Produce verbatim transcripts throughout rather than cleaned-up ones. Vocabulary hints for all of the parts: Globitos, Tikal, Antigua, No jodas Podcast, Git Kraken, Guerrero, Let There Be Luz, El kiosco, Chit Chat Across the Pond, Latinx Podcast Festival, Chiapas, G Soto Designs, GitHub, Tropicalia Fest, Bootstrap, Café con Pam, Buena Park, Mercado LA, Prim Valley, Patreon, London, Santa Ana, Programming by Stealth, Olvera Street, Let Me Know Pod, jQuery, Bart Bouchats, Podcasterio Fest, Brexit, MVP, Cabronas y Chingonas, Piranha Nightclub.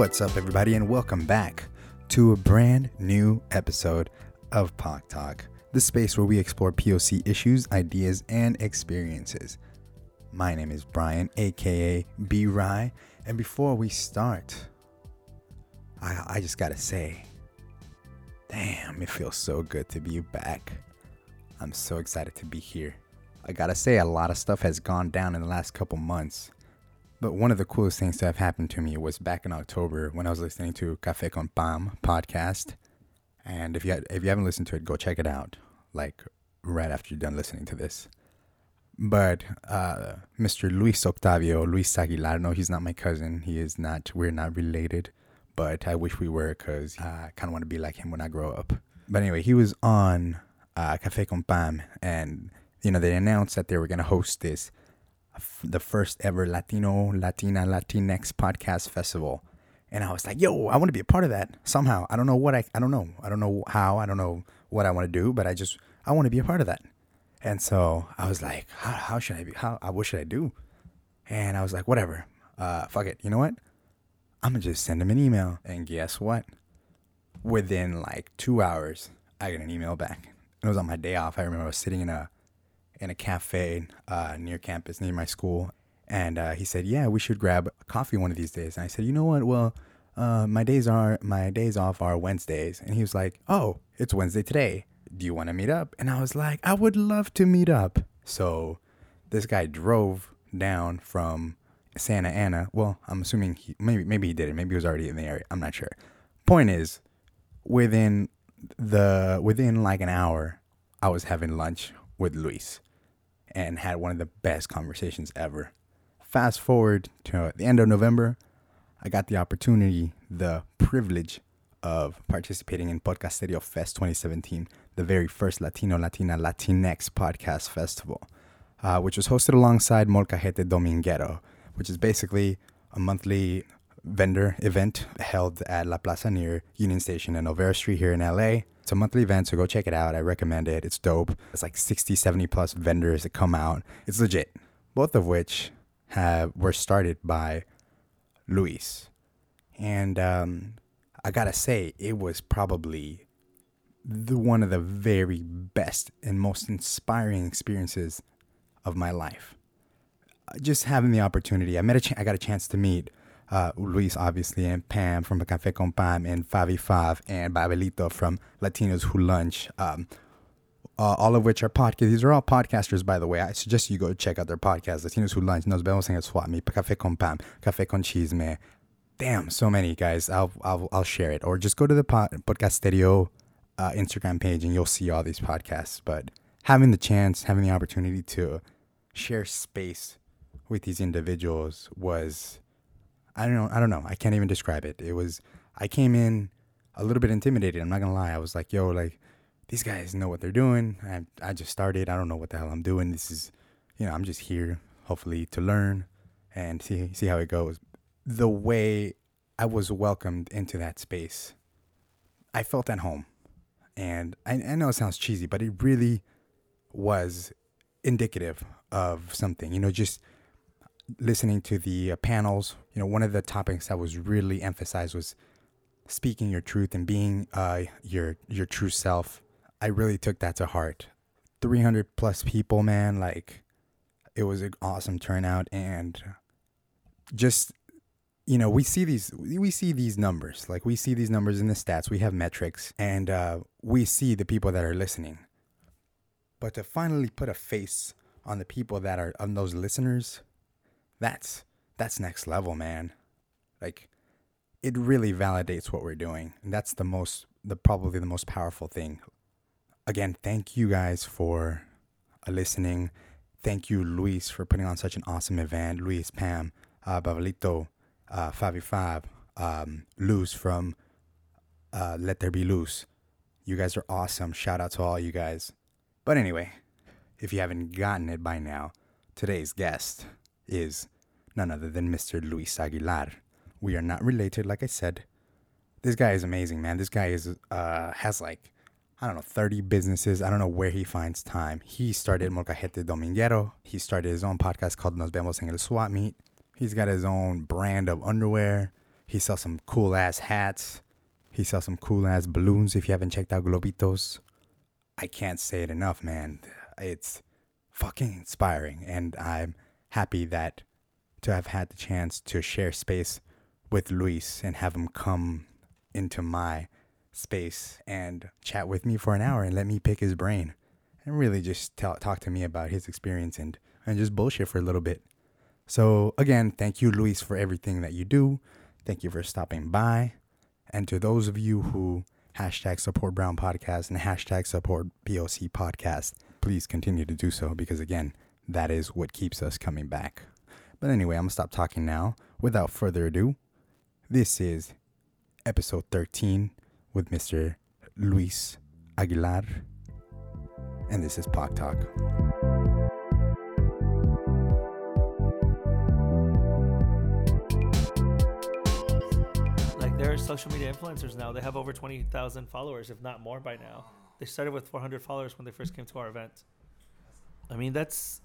What's up, everybody, and welcome back to a brand new episode of P O C Talk, the space where we explore P O C issues, ideas, and experiences. My name is Brian, aka B. Rye, and before we start, I, I just gotta say, damn, it feels so good to be back. I'm so excited to be here. I gotta say, a lot of stuff has gone down in the last couple months. But one of the coolest things that have happened to me was back in October when I was listening to Café con Pam podcast. And if you had, if you haven't listened to it, go check it out, like right after you're done listening to this. But uh, Mister Luis Octavio, Luis Aguilar, no, he's not my cousin. He is not, we're not related. But I wish we were, because I kind of want to be like him when I grow up. But anyway, he was on uh, Café con Pam, and, you know, they announced that they were going to host this, the first ever Latino, Latina, Latinx Podcast Festival. And I was like, yo, I want to be a part of that somehow. I don't know what I, I don't know. I don't know how, I don't know what I want to do, but I just, I want to be a part of that. And so I was like, how, how should I be, how, what should I do? And I was like, whatever, uh, fuck it. You know what? I'm going to just send them an email. And guess what? Within like two hours, I got an email back. It was on my day off. I remember I was sitting in a in a cafe uh, near campus, near my school. And uh, he said, yeah, we should grab a coffee one of these days. And I said, you know what? Well, uh, my days are my days off are Wednesdays. And he was like, oh, it's Wednesday today. Do you want to meet up? And I was like, I would love to meet up. So this guy drove down from Santa Ana. Well, I'm assuming he, maybe, maybe he didn't. Maybe he was already in the area. I'm not sure. Point is, within the within like an hour, I was having lunch with Luis and had one of the best conversations ever. Fast forward to the end of November, I got the opportunity, the privilege of participating in Podcasterio Fest twenty seventeen, the very first Latino, Latina, Latinx podcast festival, uh, which was hosted alongside Molcajete Dominguero, which is basically a monthly vendor event held at La Plaza near Union Station and Olvera Street here in L A. It's a monthly event, so go check it out. I recommend it. It's dope. It's like sixty, seventy plus vendors that come out. It's legit. Both of which have were started by Luis. And um, I gotta say, it was probably the one of the very best and most inspiring experiences of my life. Just having the opportunity, I met a ch- I got a chance to meet Uh, Luis, obviously, and Pam from Café con Pam, and Favi Fav, and Babelito from Latinos Who Lunch, um, uh, all of which are podcasts. These are all podcasters, by the way. I suggest you go check out their podcasts. Latinos Who Lunch, Nos Vemos en el Swapmeet, Café con Pam, Café con Chisme. Damn, so many, guys. I'll I'll, I'll share it. Or just go to the pod, Podcasterio uh, Instagram page, and you'll see all these podcasts. But having the chance, having the opportunity to share space with these individuals was... I don't know. I don't know. I can't even describe it. It was, I came in a little bit intimidated. I'm not going to lie. I was like, yo, like, these guys know what they're doing. I I just started. I don't know what the hell I'm doing. This is, you know, I'm just here hopefully to learn and see, see how it goes. The way I was welcomed into that space, I felt at home. And I, I know it sounds cheesy, but it really was indicative of something, you know, just listening to the uh, panels. You know, one of the topics that was really emphasized was speaking your truth and being uh, your your true self. I really took that to heart. three hundred plus people, man. Like, it was an awesome turnout, and just, you know, we see these we see these numbers. Like, we see these numbers in the stats. We have metrics, and uh, we see the people that are listening. But to finally put a face on the people that are on those listeners. That's that's next level, man. Like, it really validates what we're doing. And that's the most, the probably the most powerful thing. Again, thank you guys for uh, listening. Thank you, Luis, for putting on such an awesome event. Luis, Pam, uh, Babalito, uh, Fabi Fab, um, Luz from uh, Let There Be Luz. You guys are awesome. Shout out to all you guys. But anyway, if you haven't gotten it by now, today's guest is none other than Mister Luis Aguilar. We are not related, like I said. This guy is amazing, man. This guy is uh, has like, I don't know, thirty businesses. I don't know where he finds time. He started Molcajete Dominguero. He started his own podcast called Nos Vemos en el Swapmeet. He's got his own brand of underwear. He saw some cool-ass hats. He saw some cool-ass balloons. If you haven't checked out Globitos, I can't say it enough, man. It's fucking inspiring, and I'm happy that to have had the chance to share space with Luis and have him come into my space and chat with me for an hour and let me pick his brain and really just tell, talk to me about his experience and, and just bullshit for a little bit. So again, thank you, Luis, for everything that you do. Thank you for stopping by. And to those of you who hashtag support Brown Podcast and hashtag support B O C Podcast, please continue to do so, because again, that is what keeps us coming back. But anyway, I'm going to stop talking now. Without further ado, this is episode thirteen with Mister Luis Aguilar, and this is Poc Talk. Like, there are social media influencers now. They have over twenty thousand followers, if not more by now. They started with four hundred followers when they first came to our event. I mean, that's...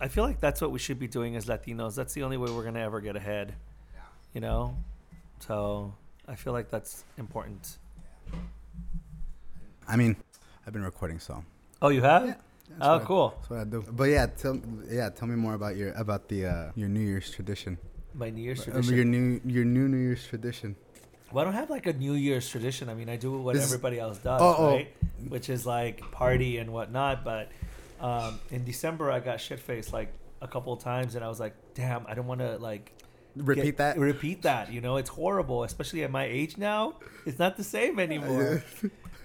I feel like that's what we should be doing as Latinos. That's the only way we're going to ever get ahead, you know? So I feel like that's important. I mean, I've been recording, so. Oh, you have? Yeah. Oh, cool. I, that's what I do. But yeah, tell yeah, tell me more about your about the uh, your New Year's tradition. My New Year's tradition. Um, your new your new New Year's tradition. Well, I don't have like a New Year's tradition. I mean, I do what this everybody else does, oh, right? Oh. Which is like party and whatnot, but Um, in December, I got shit-faced like a couple of times, and I was like, damn, I don't want to like... Repeat get, that? Repeat that, you know? It's horrible, especially at my age now. It's not the same anymore.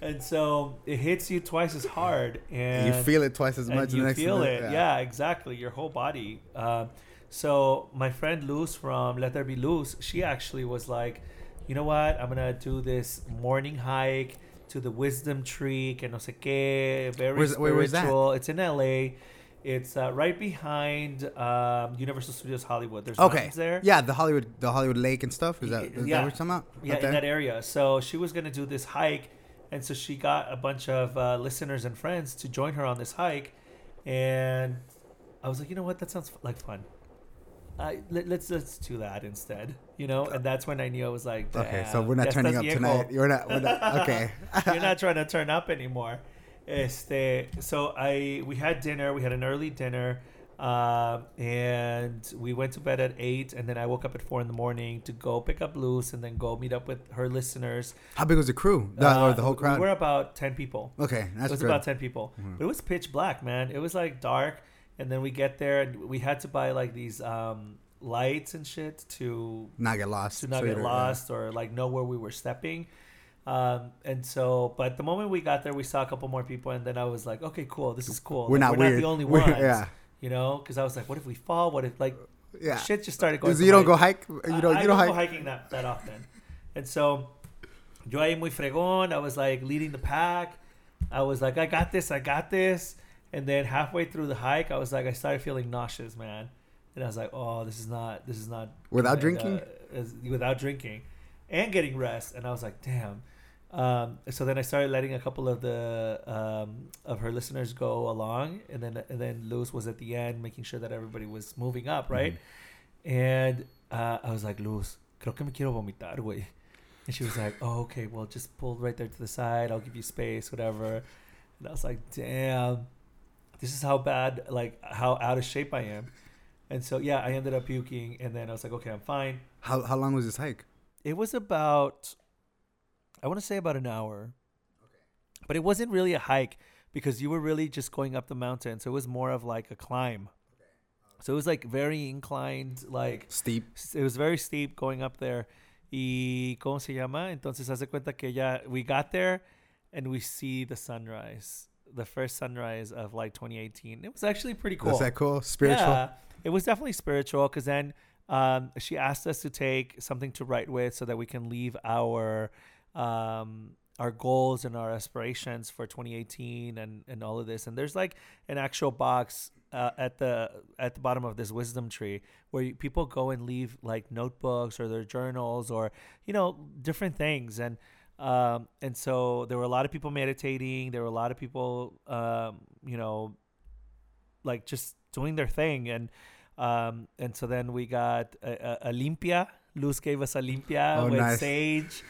And so it hits you twice as hard. And you feel it twice as much. You the next feel minute. It, yeah. yeah, exactly. Your whole body. Uh, so my friend Luz from Let There Be Luz, she actually was like, you know what? I'm going to do this morning hike to the Wisdom Tree, que no sé qué, very where's, spiritual. Where is that? It's in L A. It's uh, right behind um, Universal Studios Hollywood. There's okay. mountains there. Yeah, the Hollywood, the Hollywood Lake and stuff. Is that is yeah. that what you're talking about? Yeah, okay. In that area. So she was gonna do this hike, and so she got a bunch of uh, listeners and friends to join her on this hike, and I was like, you know what, that sounds like fun. Uh, let, let's let's do that instead, you know, and that's when I knew I was like, okay, so we're not turning up tonight. You're not, we're not okay. You're not trying to turn up anymore. Este, so I we had dinner. We had an early dinner, uh, and we went to bed at eight, and then I woke up at four in the morning to go pick up Luz and then go meet up with her listeners. How big was the crew? The, uh, or the whole crowd? We were about ten people. Okay, that's it was good. About ten people. Mm-hmm. But it was pitch black, man. It was like dark. And then we get there, and we had to buy like these um, lights and shit to not get lost, to not so get lost, yeah. or like know where we were stepping. Um, and so, but the moment we got there, we saw a couple more people, and then I was like, okay, cool, this is cool. We're like, not we're weird. Not the only we're, ones, yeah. you know, because I was like, what if we fall? What if like yeah. shit just started going? You don't go hike. You don't. You I, I don't, don't hike. go hiking that, that often. And so, yo ahí muy fregón. I was like leading the pack. I was like, I got this. I got this. And then halfway through the hike, I was like, I started feeling nauseous, man. And I was like, oh, this is not, this is not. Without and, drinking? Uh, without drinking and getting rest. And I was like, damn. Um, so then I started letting a couple of the, um, of her listeners go along. And then, and then Luz was at the end making sure that everybody was moving up, right? Mm-hmm. And uh, I was like, Luz, creo que me quiero vomitar, güey. And she was like, oh, okay, well, just pull right there to the side. I'll give you space, whatever. And I was like, damn. This is how bad, like, how out of shape I am. And so, yeah, I ended up puking. And then I was like, okay, I'm fine. How how long was this hike? It was about, I want to say about an hour. Okay. But it wasn't really a hike because you were really just going up the mountain. So it was more of like a climb. Okay. Um, so it was like very inclined, like. Steep. It was very steep going up there. Y, ¿cómo se llama? Entonces, hace cuenta que ya, we got there and we see the sunrise. The first sunrise of like twenty eighteen. It was actually pretty cool. Was that cool? Spiritual? Yeah, it was definitely spiritual because then um, she asked us to take something to write with so that we can leave our um, our goals and our aspirations for twenty eighteen and, and all of this. And there's like an actual box uh, at the at the bottom of this Wisdom Tree where you, people go and leave like notebooks or their journals or, you know, different things. And Um, and so there were a lot of people meditating. There were a lot of people, um, you know, like just doing their thing. And, um, and so then we got a, a, a limpia, Luz gave us a limpia oh, with nice. sage.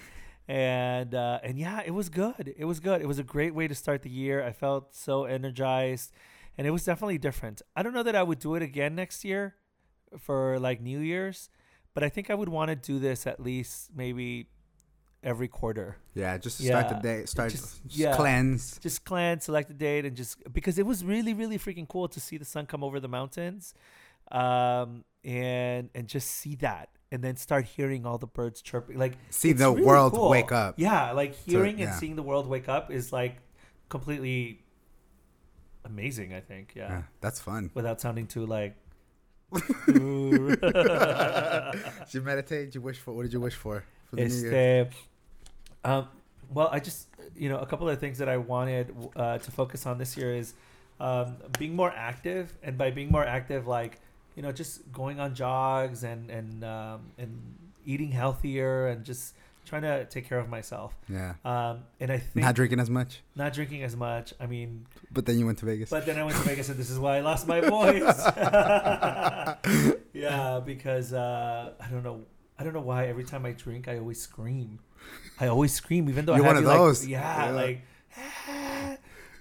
And uh, and yeah, it was good. It was good. It was a great way to start the year. I felt so energized, and it was definitely different. I don't know that I would do it again next year for like New Year's, but I think I would want to do this at least maybe every quarter. Yeah, just to yeah. start the day, start just, just yeah. cleanse. Just cleanse, select a date, and just because it was really, really freaking cool to see the sun come over the mountains, um, and and just see that. And then start hearing all the birds chirping. Like see the really world cool. wake up. Yeah, like hearing to, yeah. and seeing the world wake up is like completely amazing, I think. Yeah. yeah that's fun. Without sounding too like Did you meditate? Did you wish for what did you wish for for the este, New Year? Um well, I just you know, a couple of things that I wanted uh, to focus on this year is um, being more active, and by being more active like you know, just going on jogs and and um, and eating healthier and just trying to take care of myself. Yeah. Um, and I think not drinking as much. Not drinking as much. I mean. But then you went to Vegas. But then I went to Vegas, and this is why I lost my voice. yeah, because uh, I don't know. I don't know why every time I drink, I always scream. I always scream, even though You're I have one of you those. Like, yeah, yeah, like.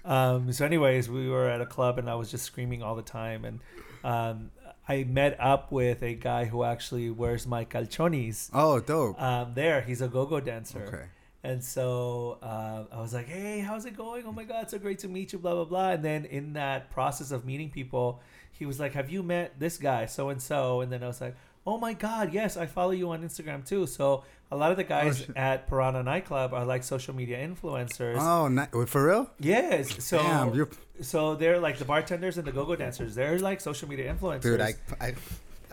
Ah. Um, so, anyways, we were at a club, and I was just screaming all the time, and. Um, I met up with a guy who actually wears my calzonies. Oh, dope. Um, there. He's a go-go dancer. Okay. And so uh, I was like, hey, how's it going? Oh, my God. So great to meet you, blah, blah, blah. And then in that process of meeting people, he was like, have you met this guy, so-and-so? And then I was like, oh, my God. Yes, I follow you on Instagram, too. So a lot of the guys oh, at Piranha Nightclub are like social media influencers. Oh, not, for real? Yes. So Damn, you're... so they're like the bartenders and the go-go dancers. They're like social media influencers. Dude, I I,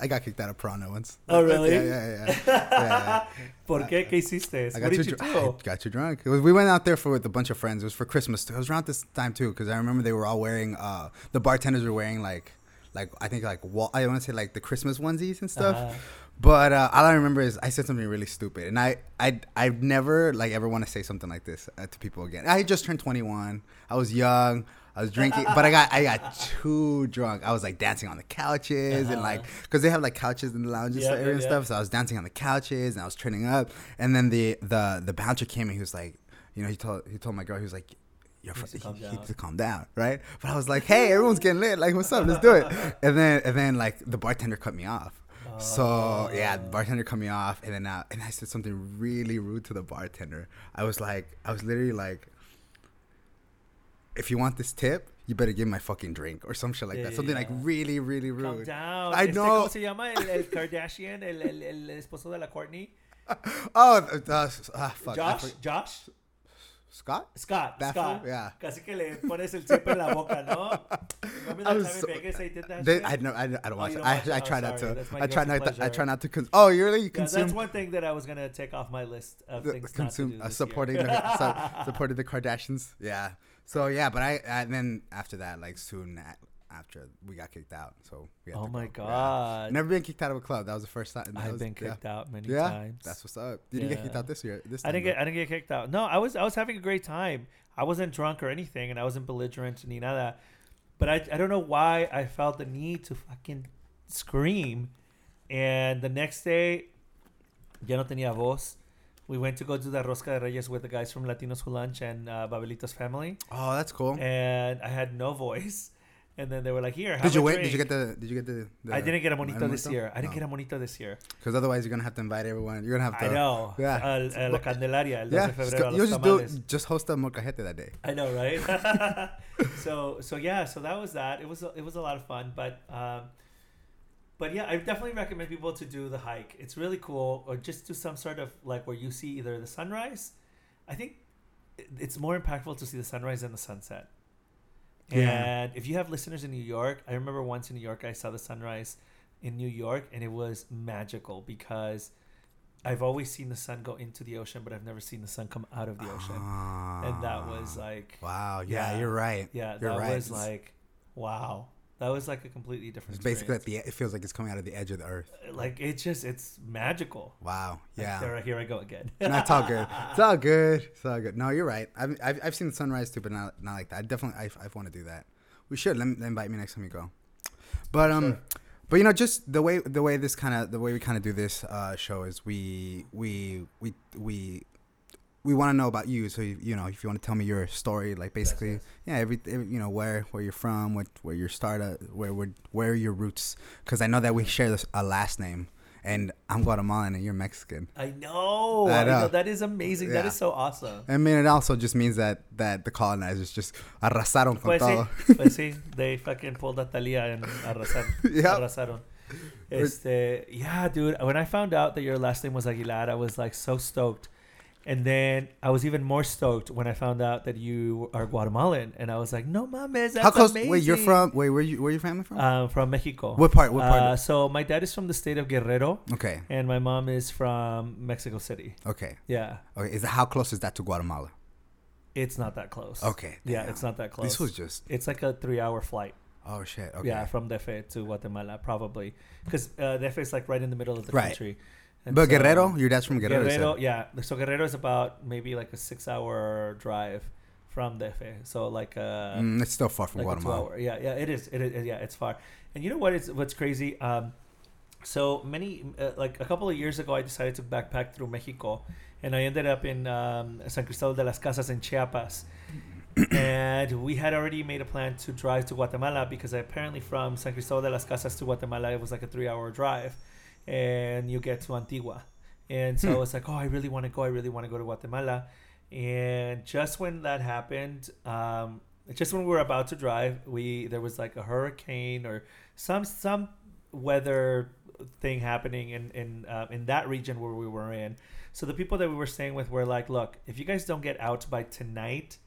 I got kicked out of Piranha once. Oh, really? Yeah, yeah, yeah. yeah, yeah. Por qué? ¿Qué hiciste? What did you, you do? I got you drunk. It was, we went out there for with a bunch of friends. It was for Christmas. It was around this time, too, because I remember they were all wearing, uh, the bartenders were wearing like, like I think like, wall, I want to say like the Christmas onesies and stuff. Uh-huh. But uh, all I remember is I said something really stupid. And I, I, I never like ever want to say something like this uh, to people again. I just turned twenty-one. I was young. I was drinking, but I got I got too drunk. I was like dancing on the couches uh-huh. and like, because they have like couches in the lounges yeah, area yeah, and stuff. Yeah. So I was dancing on the couches and I was turning up. And then the the the bouncer came and he was like, you know, he told he told my girl, he was like, Your fr- he, to he, he to calm down, right? But I was like, hey, everyone's getting lit. Like, what's up? Let's do it. And then and then like the bartender cut me off. So yeah, the bartender cut me off, and then uh, and I said something really rude to the bartender. I was like, I was literally like, if you want this tip, you better give my fucking drink or some shit like yeah, that. Something yeah. like really, really rude. Calm down. I know. ¿Cómo se llama el, el Kardashian, el, el, el esposo de la Kourtney? Oh, uh, uh, fuck. Josh, Josh. Scott? Scott. That Scott. Food? Yeah. Casi que le pones el chip en la boca, ¿no? Remember that time so, in Vegas I did that they, shit? I, no, I, I don't oh, watch it. I, watch I, I try not sorry. to. I try not to, I try not to. Cons- oh, you really? You consume? Yeah, that's one thing that I was going to take off my list of the, things consume, not to do uh, supporting the, so, supporting the Kardashians. Yeah. So, yeah, but I, and then after that, like soon at, after we got kicked out. So we had Oh, to my go. God. Yeah. Never been kicked out of a club. That was the first time. I've been kicked yeah. out many yeah. times. That's what's up. You yeah. didn't get kicked out this year. This time, I didn't get though. I didn't get kicked out. No, I was I was having a great time. I wasn't drunk or anything, and I wasn't belligerent ni nada. But I I don't know why I felt the need to fucking scream. And the next day, ya no tenía voz. We went to go do the Rosca de Reyes with the guys from Latinos Who Lunch and uh, Babelito's family. Oh, that's cool. And I had no voice. And then they were like, "Here, have did you a wait? Drink. Did you get the? Did you get the? the I didn't get a monito this year. I didn't no. get a monito this year. Because otherwise, you're gonna have to invite everyone. You're gonna have to. I know. Yeah. Uh, uh, La Candelaria. El yeah. de Febrero, just, you just tamales. do. Just host a molcajete that day. I know, right? so, so yeah. So that was that. It was it was a lot of fun, but um, but yeah, I definitely recommend people to do the hike. It's really cool, or just do some sort of like where you see either the sunrise. I think it's more impactful to see the sunrise than the sunset. Yeah. And if you have listeners in New York, I remember once in New York, I saw the sunrise in New York, and it was magical because I've always seen the sun go into the ocean, but I've never seen the sun come out of the ocean. Oh, and that was like... Wow. Yeah, yeah you're right. Yeah, you're that right. was like, wow. That was like a completely different it's basically at the it feels like it's coming out of the edge of the earth. Like, it's just, it's magical. Wow. Yeah. Like, there, here I go again. No, it's all good. It's all good. It's all good. No, you're right. I've, I've, I've seen the sunrise too, but not, not like that. I definitely, I, I want to do that. We should. Let me, invite me next time you go. But, um, sure. But you know, just the way the way this kind of the way we kind of do this uh, show is we we we we we want to know about you. So you, you know, if you want to tell me your story, like basically, yes, yes. yeah, every, every you know where where you're from, what where your startup, where where where are your roots? Because I know that we share this, a last name, and I'm Guatemalan and you're Mexican. I know. I know. I know. That is amazing. Yeah. That is so awesome. I mean, it also just means that that the colonizers just arrasaron con pues todo. Sí. Pues sí, they fucking pulled a Thalia and arrasaron. yep. Arrasaron. Este, yeah, dude. When I found out that your last name was Aguilar, I was like so stoked. And then I was even more stoked when I found out that you are Guatemalan, and I was like, "No mames, that's how close? Amazing. Wait, you're from? Wait, where you? Where your family from? Uh, from Mexico. What part? What part? Uh, so my dad is from the state of Guerrero. Okay. And my mom is from Mexico City. Okay. Yeah. Okay. Is how close is that to Guatemala? It's not that close. Okay. Yeah, yeah. It's not that close. This was just. It's like a three-hour flight. Oh shit. Okay. Yeah, from Defe to Guatemala, probably, because uh, Defe is like right in the middle of the right. country. And but so, Guerrero, your dad's from Guerrero. Guerrero, yeah. So Guerrero is about maybe like a six-hour drive from Defe. So like uh mm, it's still far from like Guatemala. Yeah, yeah, it is. It is. Yeah, it's far. And you know what is what's crazy? Um, so many uh, like a couple of years ago, I decided to backpack through Mexico, and I ended up in um, San Cristóbal de las Casas in Chiapas. And we had already made a plan to drive to Guatemala because apparently from San Cristóbal de las Casas to Guatemala, it was like a three-hour drive. And you get to Antigua, and so hmm. I was like, oh, I really want to go. I really want to go to Guatemala. And just when that happened, um, just when we were about to drive, we there was like a hurricane or some some weather thing happening in in uh, in that region where we were in. So the people that we were staying with were like, look, if you guys don't get out by tonight,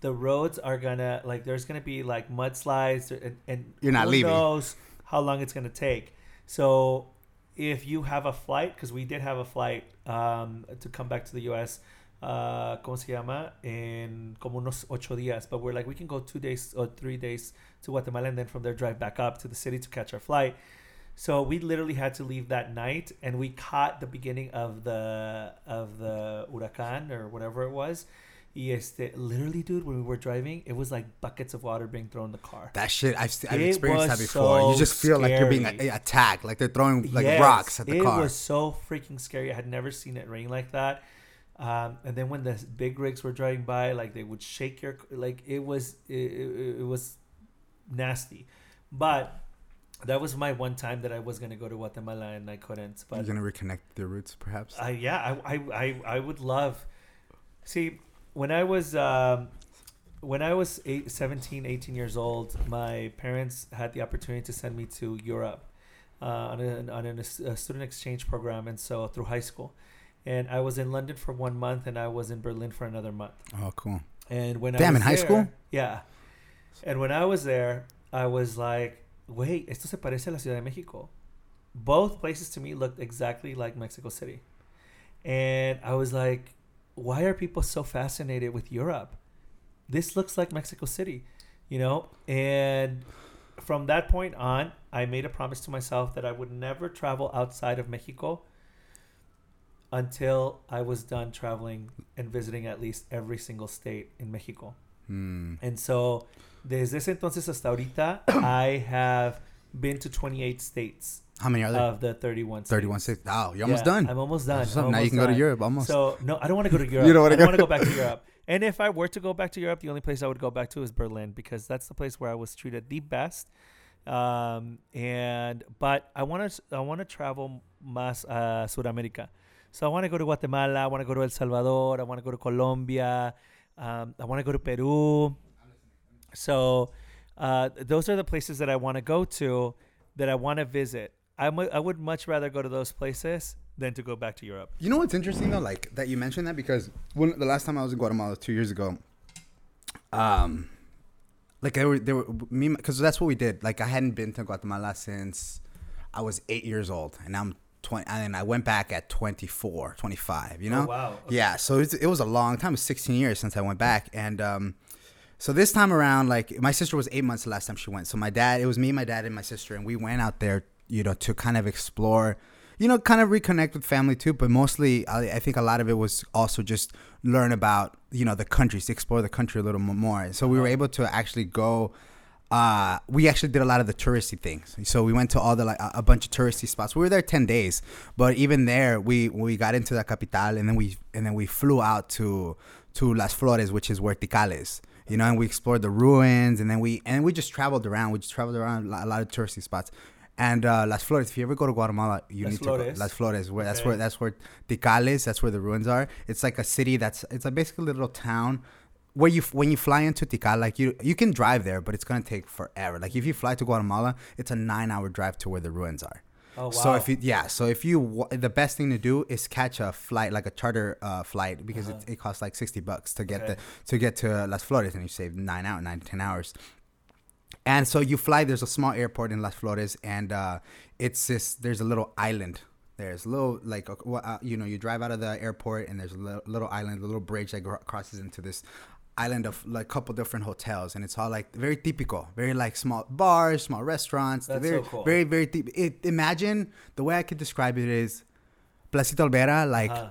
the roads are gonna like there's gonna be like mudslides, and, and you're not who leaving. Knows how long it's gonna take? So. If you have a flight, because we did have a flight um, to come back to the U S, uh, ¿cómo se llama? In como unos ocho días. But we're like, we can go two days or three days to Guatemala and then from there drive back up to the city to catch our flight. So we literally had to leave that night, and we caught the beginning of the of the huracán or whatever it was. Y este, literally, dude, when we were driving, it was like buckets of water being thrown in the car. That shit, I've, I've experienced that before. So you just feel scary. Like you're being attacked, like they're throwing like yes, rocks at the it car. It was so freaking scary. I had never seen it rain like that. Um, and then when the big rigs were driving by, like they would shake your, like it was, it, it, it was nasty. But that was my one time that I was going to go to Guatemala and I couldn't. But you're going to reconnect their roots, perhaps? Uh, yeah, I, I, I, I would love. See... When I was um, when I was eight, seventeen, eighteen years old, my parents had the opportunity to send me to Europe uh, on, a, on a, a student exchange program, and so through high school. And I was in London for one month, and I was in Berlin for another month. Oh, cool! And when damn I was in high there, school, yeah. And when I was there, I was like, "Wait, esto se parece a la Ciudad de México." Both places to me looked exactly like Mexico City, and I was like. Why are people so fascinated with Europe? This looks like Mexico City, you know? And from that point on, I made a promise to myself that I would never travel outside of Mexico until I was done traveling and visiting at least every single state in Mexico. Mm. And so, desde ese entonces hasta ahorita, I have been to twenty-eight states. How many are there? Of the thirty-one states. thirty-one states. Oh, you're yeah, almost done. I'm almost done. I'm now almost you can done. Go to Europe almost. So, no, I don't want to go to Europe. You don't want to go. I don't want to go back to Europe. And if I were to go back to Europe, the only place I would go back to is Berlin because that's the place where I was treated the best. Um, and but I want to I want to travel más uh Sudamerica. So I want to go to Guatemala, I want to go to El Salvador, I want to go to Colombia, um, I want to go to Peru. So uh, those are the places that I want to go to that I want to visit. I would much rather go to those places than to go back to Europe. You know what's interesting though, like that you mentioned that because when the last time I was in Guatemala two years ago, um, like they were they were me because that's what we did. Like I hadn't been to Guatemala since I was eight years old, and I'm twenty, and I went back at twenty-four, twenty-five. You know? Oh, wow. Okay. Yeah. So it was a long time. It was sixteen years since I went back, and um, so this time around, like my sister was eight months the last time she went. So my dad, it was me, my dad, and my sister, and we went out there. You know, to kind of explore, you know, kind of reconnect with family too. But mostly, I, I think a lot of it was also just learn about, you know, the countries, explore the country a little more. So we were able to actually go uh, we actually did a lot of the touristy things. So we went to all the, like, a bunch of touristy spots. We were there ten days, but even there, we, we got into the capital, and then we, and then we flew out to, to Las Flores, which is where Tikal is, you know, and we explored the ruins, and then we, and we just traveled around. We just traveled around a lot of touristy spots. And uh, Las Flores, if you ever go to Guatemala, you Las need Flores. to go. Las Flores. Where, okay. That's where that's where Tikal is. That's where the ruins are. It's like a city that's, it's a basically little town where you, when you fly into Tikal, like you you can drive there, but it's going to take forever. Like if you fly to Guatemala, it's a nine hour drive to where the ruins are. Oh, wow. So if you, yeah, so if you, the best thing to do is catch a flight, like a charter uh, flight, because uh-huh. it, it costs like sixty bucks to get okay. the, to get to Las Flores, and you save nine out, nine to ten hours. And so you fly, there's a small airport in Las Flores, and uh, it's this, there's a little island. There's a little, like, uh, you know, you drive out of the airport, and there's a little, little island, a little bridge that crosses into this island of, like, a couple different hotels. And it's all, like, very typical, very, like, small bars, small restaurants. That's very, so cool. Very, very, th- it, imagine, the way I could describe it is Placita Olvera, like, uh-huh.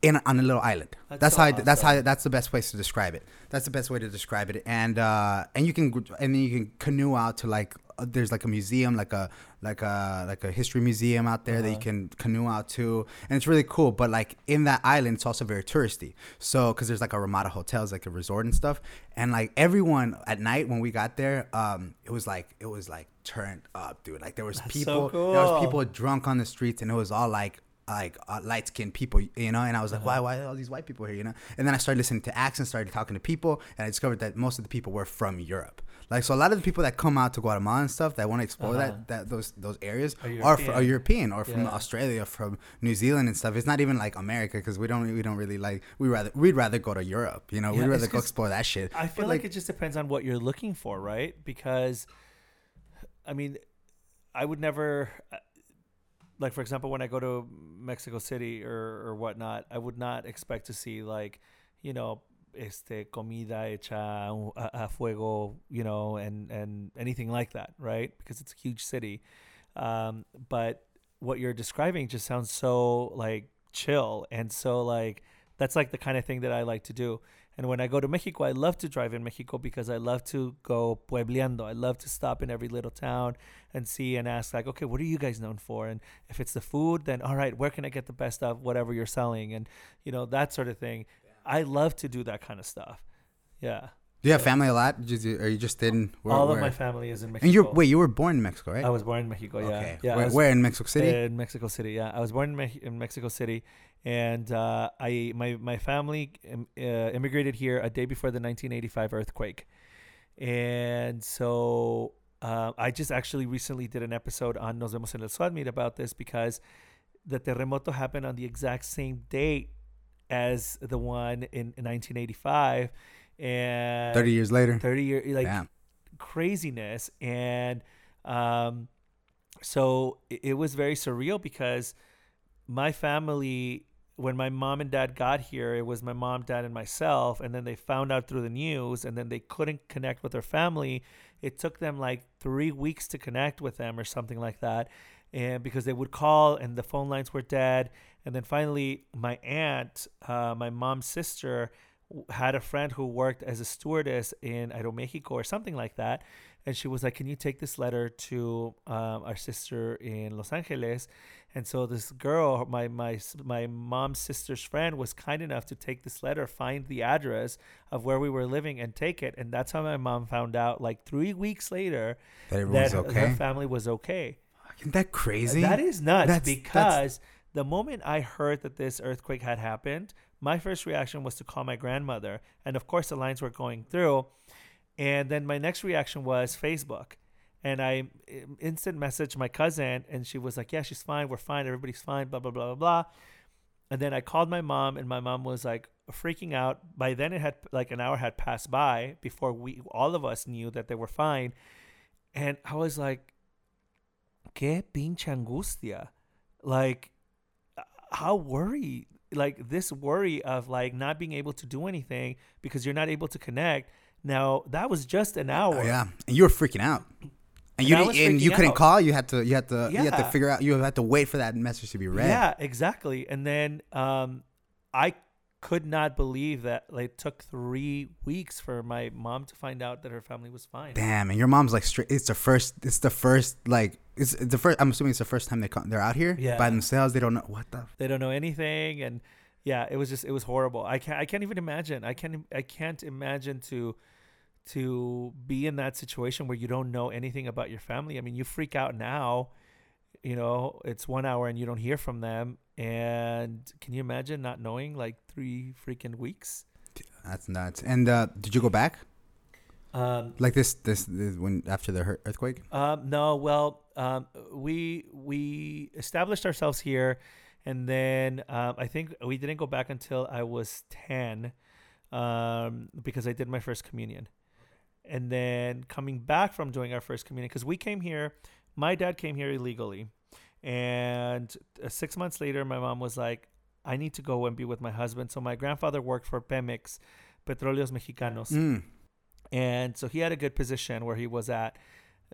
in on a little island. That's, that's so how. Awesome. I, that's how. That's the best place to describe it. That's the best way to describe it. And uh, and you can and then you can canoe out to, like, uh, there's like a museum, like a like a like a history museum out there uh-huh. that you can canoe out to, and it's really cool. But like in that island, it's also very touristy. So because there's like a Ramada hotels, like a resort and stuff, and like everyone at night when we got there, um, it was like it was like turned up, dude. Like there was that's people, so cool. there was people drunk on the streets, and it was all like. like uh, light-skinned people, you know, and I was like, uh-huh. why why are all these white people here, you know? And then I started listening to accents, started talking to people, and I discovered that most of the people were from Europe. Like, so a lot of the people that come out to Guatemala and stuff that want to explore uh-huh. that, that those those areas are, are, for, are European or from yeah. Australia, from New Zealand and stuff. It's not even like America, because we don't we don't really like we rather we'd rather go to Europe, you know. Yeah, we'd rather go explore that shit. I feel like, like it just depends on what you're looking for, right? Because I mean, I would never. Like, for example, when I go to Mexico City or, or whatnot, I would not expect to see, like, you know, este comida hecha a fuego, you know, and, and anything like that, right? Because it's a huge city. Um, but what you're describing just sounds so, like, chill. And so, like, that's, like, the kind of thing that I like to do. And when I go to Mexico, I love to drive in Mexico because I love to go puebleando. I love to stop in every little town and see and ask, like, okay, what are you guys known for? And if it's the food, then all right, where can I get the best of whatever you're selling? And, you know, that sort of thing. Yeah. I love to do that kind of stuff. Yeah. Do you have family a lot? Or you just didn't? Where, All where? of my family is in Mexico. And you're, wait, you were born in Mexico, right? I was born in Mexico, yeah. Okay. yeah where, was, where, in Mexico City? In Mexico City, yeah. I was born in, Me- in Mexico City. And uh, I my, my family um, uh, immigrated here a day before the nineteen eighty-five earthquake. And so uh, I just actually recently did an episode on Nos Vemos en el Swapmeet about this, because the terremoto happened on the exact same date as the one in, in nineteen eighty-five. And thirty years later, thirty years, like Damn. craziness. And um, so it, it was very surreal, because my family, when my mom and dad got here, it was my mom, dad, and myself. And then they found out through the news, and then they couldn't connect with their family. It took them like three weeks to connect with them or something like that. And because they would call and the phone lines were dead. And then finally, my aunt, uh, my mom's sister, had a friend who worked as a stewardess in Aeromexico or something like that. And she was like, can you take this letter to um, our sister in Los Angeles? And so this girl, my, my, my mom's sister's friend, was kind enough to take this letter, find the address of where we were living, and take it. And that's how my mom found out, like three weeks later, that, everyone's that okay. her family was okay. Isn't that crazy? That is nuts, that's, because that's... the moment I heard that this earthquake had happened, my first reaction was to call my grandmother. And of course, the lines were going through. And then my next reaction was Facebook. And I instant messaged my cousin, and she was like, yeah, she's fine. We're fine. Everybody's fine, blah, blah, blah, blah, blah. And then I called my mom, and my mom was like freaking out. By then, it had like an hour had passed by before we all of us knew that they were fine. And I was like, qué pinche angustia. Like, how worried. Like this worry of like not being able to do anything because you're not able to connect. Now that was just an hour. Oh, yeah, and you were freaking out, and, and you didn't, and you out. couldn't call. You had to, you had to, yeah. you had to figure out. You had to wait for that message to be read. Yeah, exactly. And then um, I could not believe that like, it took three weeks for my mom to find out that her family was fine. Damn, and your mom's like straight. It's the first. It's the first like. It's the first. I'm assuming it's the first time they come, they're out here yeah. by themselves. They don't know what the. They don't know anything, and yeah, it was just it was horrible. I can't. I can't even imagine. I can't. I can't imagine to. to be in that situation where you don't know anything about your family. I mean, you freak out now, you know, it's one hour and you don't hear from them. And can you imagine not knowing like three freaking weeks? That's nuts. And uh, did you go back? Um, like this, this, this when after the earthquake? Um, no, well, um, we, we established ourselves here. And then uh, I think we didn't go back until I was ten um, because I did my first communion. And then coming back from doing our first communion, because we came here, my dad came here illegally. And six months later, my mom was like, I need to go and be with my husband. So my grandfather worked for Pemex, Petróleos Mexicanos. Mm. And so he had a good position where he was at,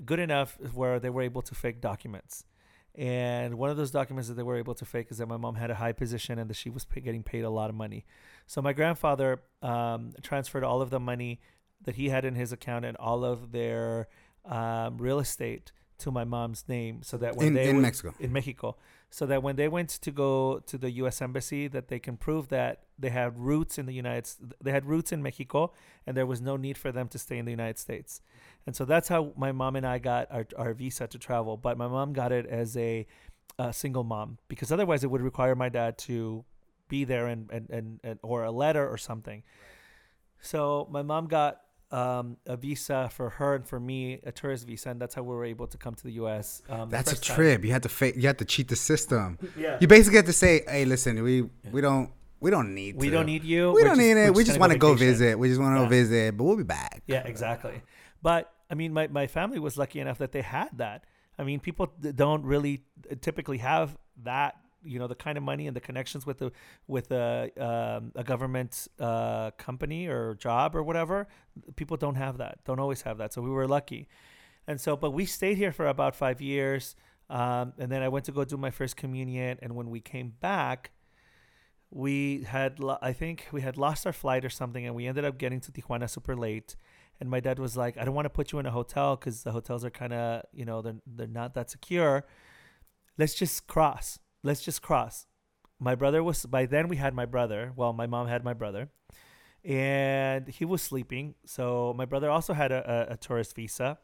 good enough where they were able to fake documents. And one of those documents that they were able to fake is that my mom had a high position and that she was pay- getting paid a lot of money. So my grandfather um, transferred all of the money that he had in his account and all of their um, real estate to my mom's name, so that when in, they in went, Mexico, in Mexico, so that when they went to go to the U S embassy, that they can prove that they had roots in the United, they had roots in Mexico, and there was no need for them to stay in the United States. And so that's how my mom and I got our, our visa to travel. But my mom got it as a, a single mom, because otherwise it would require my dad to be there and and and, and or a letter or something. So my mom got. Um, a visa for her and for me, a tourist visa, and that's how we were able to come to the U S. Um, that's a trip. Time. You had to fa- you had to cheat the system. Yeah. You basically had to say, "Hey, listen, we, we don't we don't need we to. don't need you. We we're don't just, need it. We just want to go visit. We just want to yeah. visit, but we'll be back." Yeah, exactly. But I mean, my my family was lucky enough that they had that. I mean, people don't really typically have that. You know, the kind of money and the connections with the with a um, a government uh, company or job or whatever, people don't have that. Don't always have that. So we were lucky, and so but we stayed here for about five years, um, and then I went to go do my first communion. And when we came back, we had lo- I think we had lost our flight or something, and we ended up getting to Tijuana super late. And my dad was like, "I don't want to put you in a hotel because the hotels are kind of you know they're they're not that secure. Let's just cross." Let's just cross. My brother was, by then we had my brother. Well, my mom had my brother and he was sleeping. So my brother also had a, a, a tourist visa.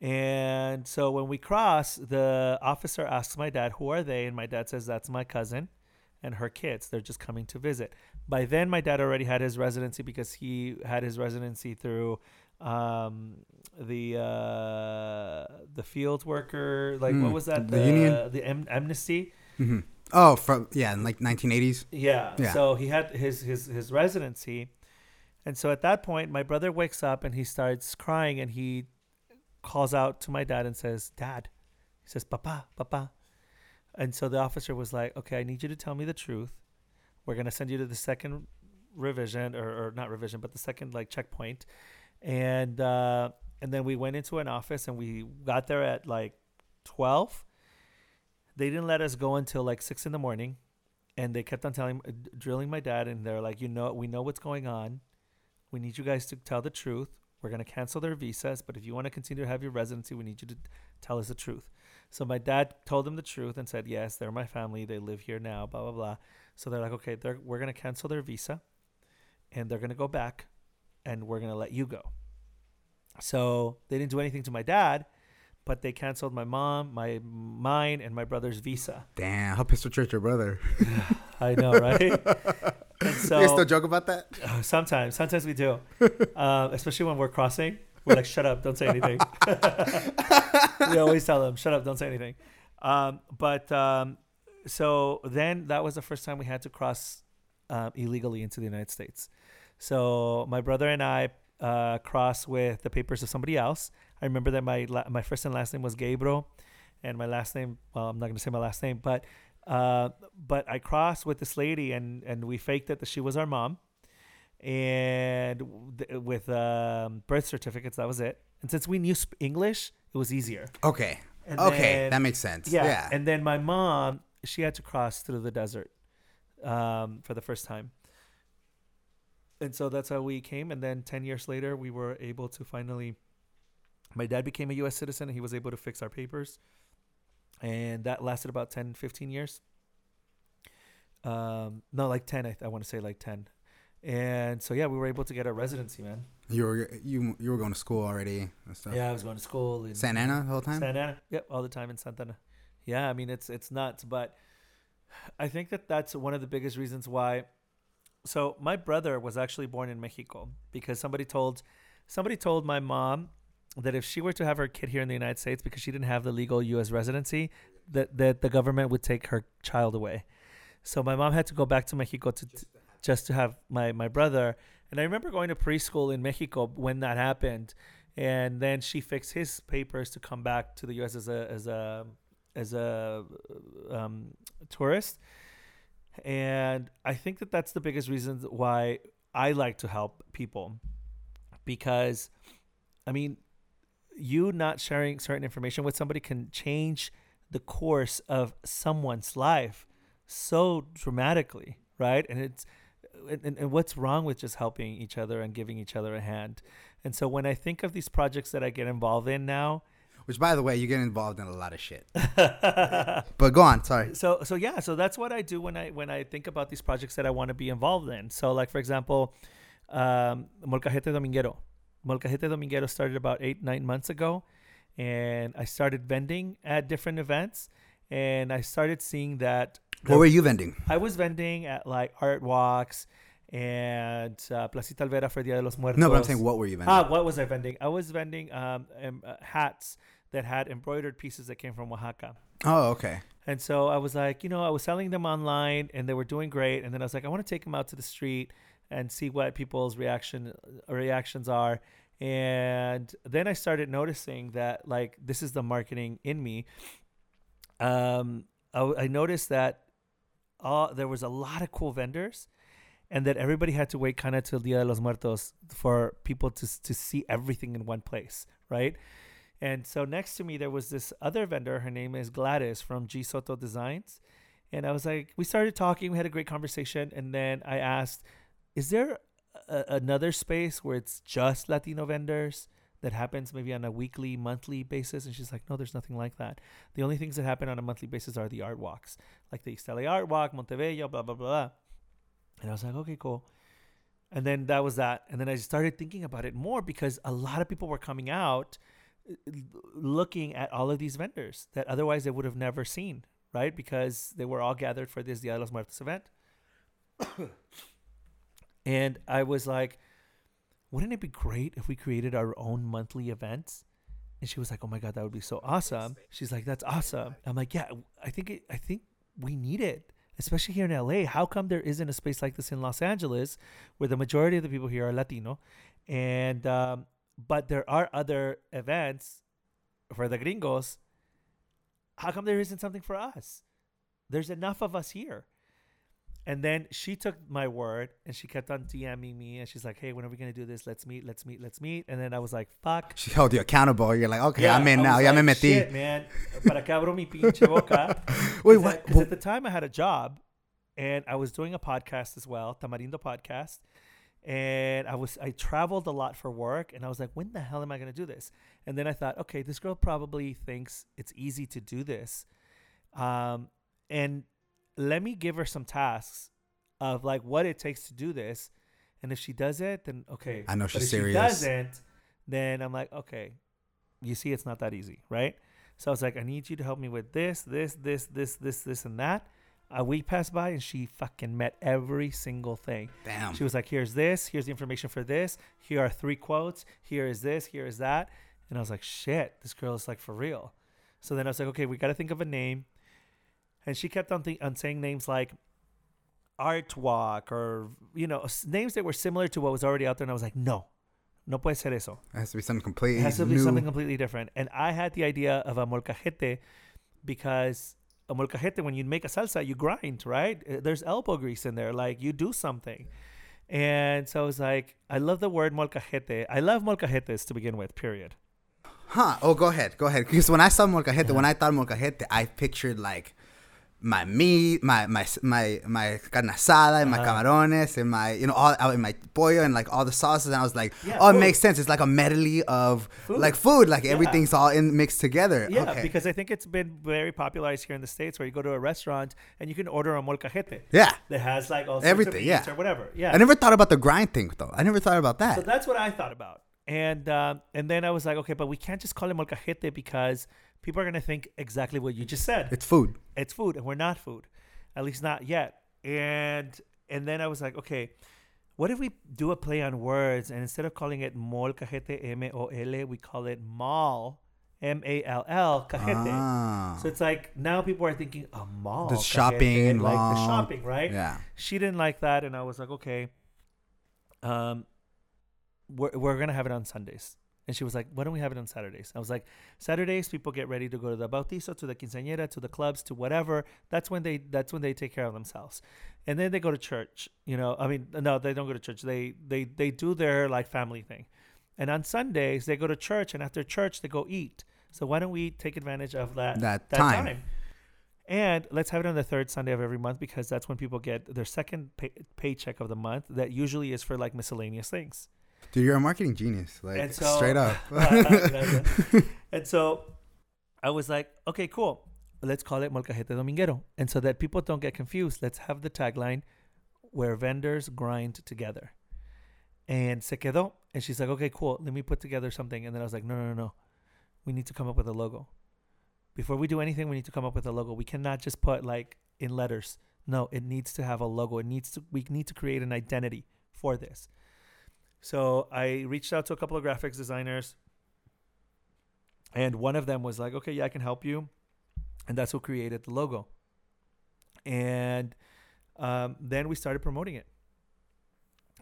And so when we crossed, the officer asks my dad, who are they? And my dad says, that's my cousin and her kids. They're just coming to visit. By then, my dad already had his residency because he had his residency through um the uh the field worker like mm, what was that the, the union the am- amnesty mm-hmm. oh from yeah in like nineteen eighties yeah. yeah so he had his his his residency. And so at that point my brother wakes up and he starts crying and he calls out to my dad and says dad he says papa papa and so the officer was like, okay, I need you to tell me the truth. We're gonna send you to the second revision or, or not revision but the second like checkpoint. And uh, and then we went into an office and we got there at like twelve. They didn't let us go until like six in the morning. And they kept on telling, uh, drilling my dad. And they're like, you know, we know what's going on. We need you guys to tell the truth. We're going to cancel their visas. But if you want to continue to have your residency, we need you to tell us the truth. So my dad told them the truth and said, yes, they're my family. They live here now, blah, blah, blah. So they're like, okay, they're, we're going to cancel their visa. And they're going to go back. And we're going to let you go. So they didn't do anything to my dad, but they canceled my mom, my mine, and my brother's visa. Damn, how pissed off your brother. I know, right? And so, you still joke about that? Oh, sometimes. Sometimes we do. uh, especially when we're crossing. We're like, shut up, don't say anything. We always tell them, shut up, don't say anything. Um, but um, so then that was the first time we had to cross um, illegally into the United States. So my brother and I uh, crossed with the papers of somebody else. I remember that my la- my first and last name was Gabriel, and my last name, well, I'm not going to say my last name, but uh, but I crossed with this lady, and, and we faked it that she was our mom, and th- with um, birth certificates, that was it. And since we knew sp- English, it was easier. Okay. And okay, then, that makes sense. Yeah. yeah. And then my mom, she had to cross through the desert. um, for the first time. And so that's how we came. And then ten years later, we were able to finally, my dad became a U S citizen and he was able to fix our papers. And that lasted about ten, fifteen years. Um, no, like ten, I, th- I want to say like ten. And so, yeah, we were able to get a residency, man. You were you you were going to school already and stuff. Yeah, I was going to school in Santa Ana the whole time? Santa Ana. Yep, all the time in Santa Ana. Yeah, I mean, it's it's nuts. But I think that that's one of the biggest reasons why. So my brother was actually born in Mexico because somebody told somebody told my mom that if she were to have her kid here in the United States because she didn't have the legal U S residency, that, that the government would take her child away. So my mom had to go back to Mexico to... Just just to have my, my brother. And I remember going to preschool in Mexico when that happened. And then she fixed his papers to come back to the U S as a, as a, as a um, tourist. And I think that that's the biggest reason why I like to help people, because I mean, you not sharing certain information with somebody can change the course of someone's life so dramatically. Right. And it's, And, and what's wrong with just helping each other and giving each other a hand? And so when I think of these projects that I get involved in now, which by the way, you get involved in a lot of shit, but go on. Sorry. So, so yeah, so that's what I do when I, when I think about these projects that I want to be involved in. So like, for example, um, Molcajete Dominguero, Molcajete Dominguero started about eight, nine months ago. And I started vending at different events and I started seeing that. What were you vending? I was vending at like art walks and uh, Placita Alvera for Dia de los Muertos. No, but I'm saying what were you vending? Ah, what was I vending? I was vending um, um, uh, hats that had embroidered pieces that came from Oaxaca. Oh, okay. And so I was like, you know, I was selling them online and they were doing great. And then I was like, I want to take them out to the street and see what people's reaction reactions are. And then I started noticing that like this is the marketing in me. Um, I, I noticed that Uh, there was a lot of cool vendors and that everybody had to wait kind of till Dia de los Muertos for people to to see everything in one place, right? And so next to me, there was this other vendor. Her name is Gladys from G. Soto Designs. And I was like, we started talking. We had a great conversation. And then I asked, is there a, another space where it's just Latino vendors that happens maybe on a weekly, monthly basis? And she's like, no, there's nothing like that. The only things that happen on a monthly basis are the art walks, like the East L A Art Walk, Montebello, blah, blah, blah. And I was like, okay, cool. And then that was that. And then I started thinking about it more because a lot of people were coming out looking at all of these vendors that otherwise they would have never seen, right? Because they were all gathered for this Dia de los Muertos event. And I was like, wouldn't it be great if we created our own monthly events? And she was like, oh my God, that would be so awesome. She's like, that's awesome. I'm like, yeah, I think it, I think we need it, especially here in L A. How come there isn't a space like this in Los Angeles where the majority of the people here are Latino? And, um, but there are other events for the gringos. How come there isn't something for us? There's enough of us here. And then she took my word and she kept on DMing me and she's like, hey, when are we going to do this? Let's meet, let's meet, let's meet. And then I was like, fuck. She held you accountable. You're like, okay, yeah, I'm in now. Ya me metí. Shit, man. Para que abro mi pinche boca. Wait, what? Because at the time I had a job and I was doing a podcast as well, Tamarindo Podcast. And I was I traveled a lot for work and I was like, when the hell am I going to do this? And then I thought, okay, this girl probably thinks it's easy to do this. Um, and let me give her some tasks of like what it takes to do this. And if she does it, then okay. I know she's if serious. If she doesn't, then I'm like, okay, you see, it's not that easy. Right. So I was like, I need you to help me with this, this, this, this, this, this, and that. A week passed by and she fucking met every single thing. Damn. She was like, here's this, here's the information for this. Here are three quotes. Here is this, here is that. And I was like, shit, this girl is like for real. So then I was like, okay, we got to think of a name. And she kept on, th- on saying names like Art Walk or, you know, s- names that were similar to what was already out there. And I was like, no, no puede ser eso. It has to be something completely new. It has to be new. something completely different. And I had the idea of a molcajete because a molcajete, when you make a salsa, you grind, right? There's elbow grease in there. Like, you do something. And so I was like, I love the word molcajete. I love molcajetes to begin with, period. Huh. Oh, go ahead. Go ahead. Because when I saw molcajete, yeah. when I thought molcajete, I pictured like my meat, my my my my carne asada, and uh-huh. my camarones, and my you know all and my pollo, and like all the sauces. And I was like, yeah, oh, food. It makes sense. It's like a medley of food. like food, like yeah. everything's all in mixed together. Yeah, okay. Because I think it's been very popularized here in the States, where you go to a restaurant and you can order a molcajete. Yeah, that has like all everything, yeah, or whatever. Yeah, I never thought about the grind thing though. I never thought about that. So that's what I thought about, and um, and then I was like, okay, but we can't just call it molcajete because people are going to think exactly what you just said. It's food. It's food. And we're not food. At least not yet. And and then I was like, okay, what if we do a play on words? And instead of calling it molcajete, M O L, we call it mall, M A L L, cajete. Ah. So it's like now people are thinking, a mall. The shopping. Like the shopping, right? Yeah. She didn't like that. And I was like, okay, um, we're, we're going to have it on Sundays. And she was like, why don't we have it on Saturdays? I was like, Saturdays, people get ready to go to the bautizo, to the quinceañera, to the clubs, to whatever. That's when they that's when they take care of themselves. And then they go to church. You know, I mean, no, they don't go to church. They they they do their like family thing. And on Sundays, they go to church. And after church, they go eat. So why don't we take advantage of that, that, that time. time? And let's have it on the third Sunday of every month, because that's when people get their second pay- paycheck of the month. That usually is for like miscellaneous things. Dude, you're a marketing genius, like so, straight up. And so I was like, okay, cool. Let's call it Molcajete Dominguero. And so that people don't get confused, let's have the tagline, where vendors grind together. And se quedó. And she's like, okay, cool. Let me put together something. And then I was like, no, no, no, no. We need to come up with a logo. Before we do anything, we need to come up with a logo. We cannot just put like in letters. No, it needs to have a logo. It needs to. We need to create an identity for this. So I reached out to a couple of graphics designers, and one of them was like, okay, yeah, I can help you. And that's who created the logo. And um, then we started promoting it.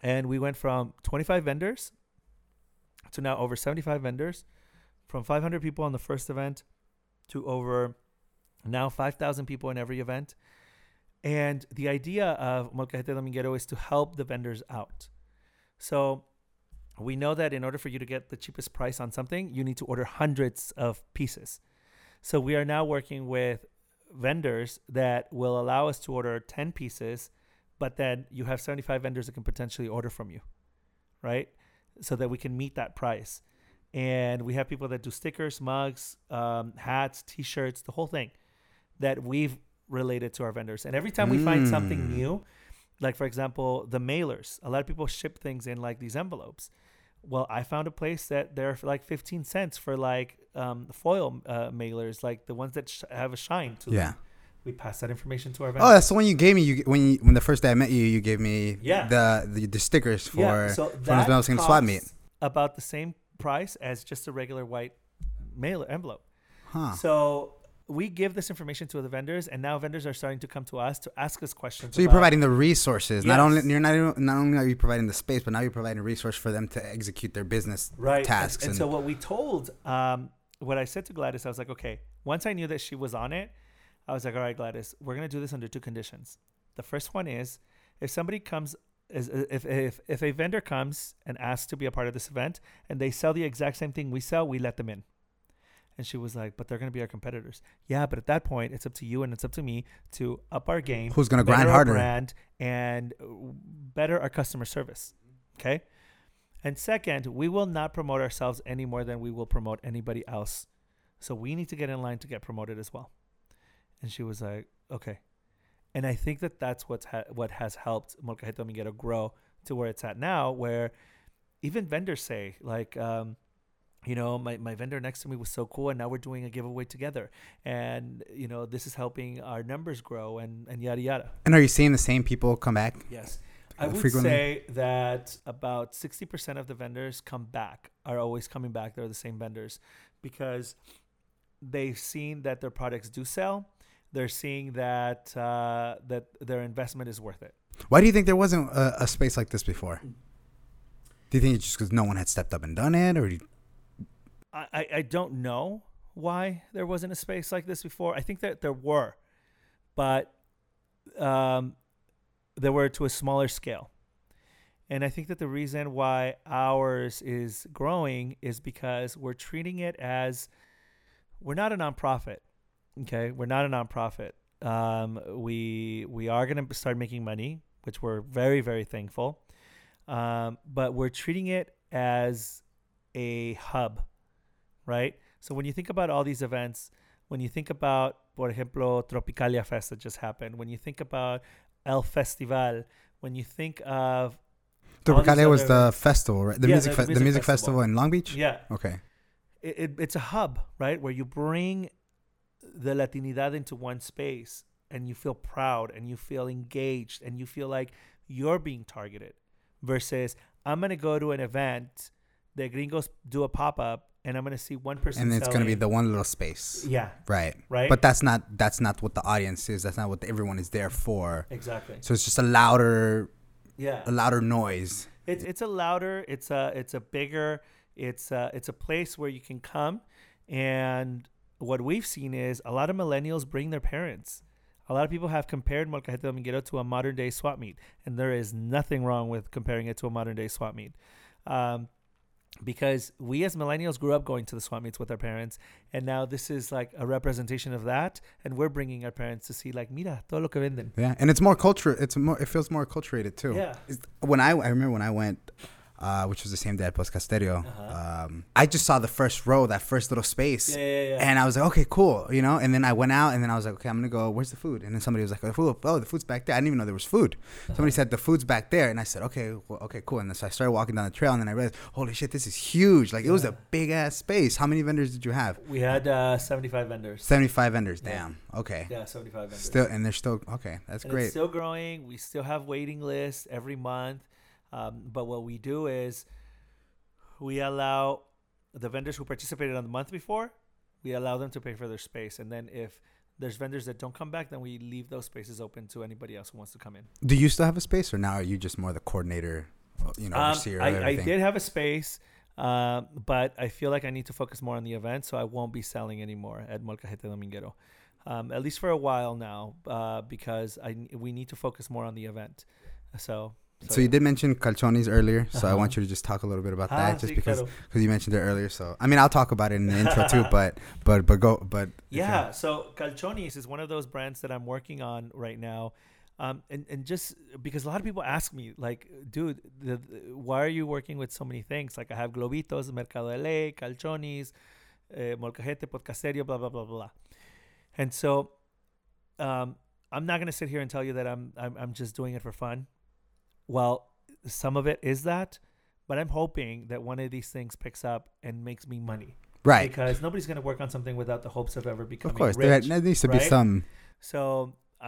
And we went from twenty-five vendors to now over seventy-five vendors, from five hundred people on the first event to over now five thousand people in every event. And the idea of Molcajete Dominguero is to help the vendors out. So we know that in order for you to get the cheapest price on something, you need to order hundreds of pieces. So we are now working with vendors that will allow us to order ten pieces, but then you have seventy-five vendors that can potentially order from you, right? So that we can meet that price. And we have people that do stickers, mugs, um, hats, T-shirts, the whole thing that we've related to our vendors. And every time we mm. find something new, like, for example, the mailers. A lot of people ship things in, like, these envelopes. Well, I found a place that they're, for like, fifteen cents for, like, um, foil uh, mailers, like the ones that sh- have a shine to yeah. them. We pass that information to our vendors. Oh, that's the one you gave me. You When you, when the first day I met you, you gave me yeah. the, the the stickers for yeah. so Nos Vemos en el Swapmeet. About the same price as just a regular white mailer envelope. Huh. So we give this information to the vendors, and now vendors are starting to come to us to ask us questions. So you're providing the resources. Yes. Not only you're not not only are you providing the space, but now you're providing a resource for them to execute their business right. tasks. And, and, and so what we told, um, what I said to Gladys, I was like, okay. Once I knew that she was on it, I was like, all right, Gladys, we're gonna do this under two conditions. The first one is if somebody comes, is if if if a vendor comes and asks to be a part of this event, and they sell the exact same thing we sell, we let them in. And she was like, but they're going to be our competitors. Yeah, but at that point, it's up to you and it's up to me to up our game. Who's going to grind harder? Brand and better our customer service. Okay? And second, we will not promote ourselves any more than we will promote anybody else. So we need to get in line to get promoted as well. And she was like, okay. And I think that that's what's ha- what has helped Molcajete Dominguero grow to where it's at now, where even vendors say, like, um, you know, my, my vendor next to me was so cool, and now we're doing a giveaway together. And, you know, this is helping our numbers grow, and, and yada, yada. And are you seeing the same people come back? Yes. I would frequently? say that about sixty percent of the vendors come back, are always coming back. They're the same vendors because they've seen that their products do sell. They're seeing that uh, that their investment is worth it. Why do you think there wasn't a, a space like this before? Do you think it's just because no one had stepped up and done it, or do you... I, I don't know why there wasn't a space like this before. I think that there were, but um, there were to a smaller scale. And I think that the reason why ours is growing is because we're treating it as, we're not a nonprofit, okay? We're not a nonprofit. Um, we we are going to start making money, which we're very, very thankful. Um, but we're treating it as a hub, right? So when you think about all these events, when you think about, por ejemplo, Tropicalia Fest that just happened, when you think about El Festival, when you think of... Tropicalia was the festival, right? The, yeah, music, the, fe- music, the music festival in Long Beach? Yeah. Okay. It, it, it's a hub, right? Where you bring the Latinidad into one space and you feel proud and you feel engaged and you feel like you're being targeted versus I'm going to go to an event, the gringos do a pop-up, and I'm going to see one person and it's going to be the one little space. Yeah. Right. Right. But that's not that's not what the audience is. That's not what everyone is there for. Exactly. So it's just a louder yeah. a louder noise. It's it's a louder, it's a it's a bigger, it's a, it's a place where you can come. And what we've seen is a lot of millennials bring their parents. A lot of people have compared Molcajete Dominguero to a modern day swap meet, and there is nothing wrong with comparing it to a modern day swap meet. Um Because we as millennials grew up going to the swap meets with our parents, and now this is like a representation of that, and we're bringing our parents to see like, mira, todo lo que venden. Yeah, and it's more culture. It's more. It feels more acculturated too. Yeah. It's, when I I remember when I went, uh, which was the same day at Podcasterio, uh-huh. um, I just saw the first row, that first little space, yeah, yeah, yeah. and I was like, okay, cool, you know. And then I went out, and then I was like, okay, I'm gonna go. Where's the food? And then somebody was like, oh, the food's back there. I didn't even know there was food. Uh-huh. Somebody said the food's back there, and I said, okay, well, okay, cool. And then so I started walking down the trail, and then I realized, holy shit, this is huge. Like yeah. it was a big ass space. How many vendors did you have? We had uh, seventy-five vendors. Seventy-five vendors. Damn. Yeah. Okay. Yeah, seventy-five vendors. Still, and they're still okay. That's and great. It's still growing. We still have waiting lists every month. Um, but what we do is we allow the vendors who participated on the month before, we allow them to pay for their space. And then if there's vendors that don't come back, then we leave those spaces open to anybody else who wants to come in. Do you still have a space, or now are you just more the coordinator, you know, overseer um, I, of everything? I did have a space, uh, but I feel like I need to focus more on the event, so I won't be selling anymore at Molcajete Dominguero, um, at least for a while now, uh, because I we need to focus more on the event. So... So, so you did mention Calzonies earlier, so uh-huh. I want you to just talk a little bit about ah, that, just because because you mentioned it earlier. So I mean, I'll talk about it in the intro too, but but but go but yeah. So Calzonies is one of those brands that I'm working on right now, um, and and just because a lot of people ask me like, dude, the, the, why are you working with so many things? Like I have Globitos, Mercado L A, Calzonies, uh, Molcajete, Podcasterio, blah blah blah blah, and so um, I'm not gonna sit here and tell you that I'm I'm, I'm just doing it for fun. Well, some of it is that, but I'm hoping that one of these things picks up and makes me money. Right. Because nobody's going to work on something without the hopes of ever becoming rich. Of course, rich, there, there needs to right? be some. So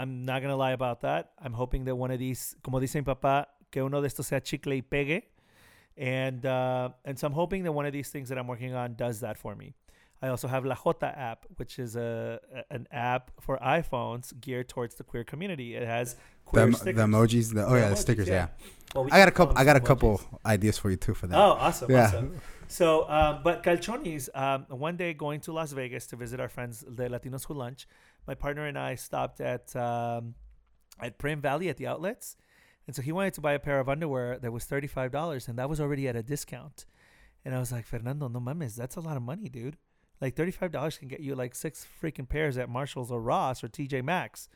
I'm not going to lie about that. I'm hoping that one of these, como dice mi papá, que uno de estos sea chicle y pegue. And, uh, and so I'm hoping that one of these things that I'm working on does that for me. I also have La Jota app, which is a, a an app for iPhones geared towards the queer community. It has queer the, stickers. The emojis. The, oh the yeah, emojis, the stickers. Yeah. yeah. Well, we I got a couple. I got a couple ideas for you too for that. Oh, awesome! Yeah. Awesome. So, um, but Calzonies. Um, one day going to Las Vegas to visit our friends, the Latinos Who Lunch. My partner and I stopped at um, at Prim Valley at the outlets, and so he wanted to buy a pair of underwear that was thirty-five dollars, and that was already at a discount. And I was like, Fernando, no mames, that's a lot of money, dude. Like thirty-five dollars can get you like six freaking pairs at Marshalls or Ross or T J Maxx.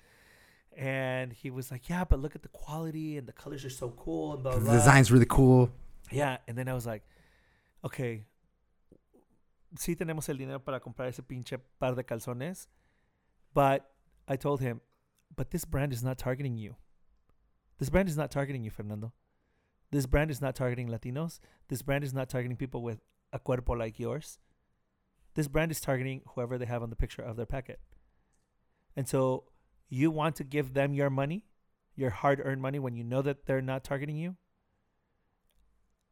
And he was like, yeah, but look at the quality and the colors are so cool. And blah, blah. The design's really cool. Yeah. And then I was like, okay, sí tenemos el dinero para comprar ese pinche par de calzones. But I told him, but this brand is not targeting you. This brand is not targeting you, Fernando. This brand is not targeting Latinos. This brand is not targeting people with a cuerpo like yours. This brand is targeting whoever they have on the picture of their packet. And so you want to give them your money, your hard-earned money, when you know that they're not targeting you?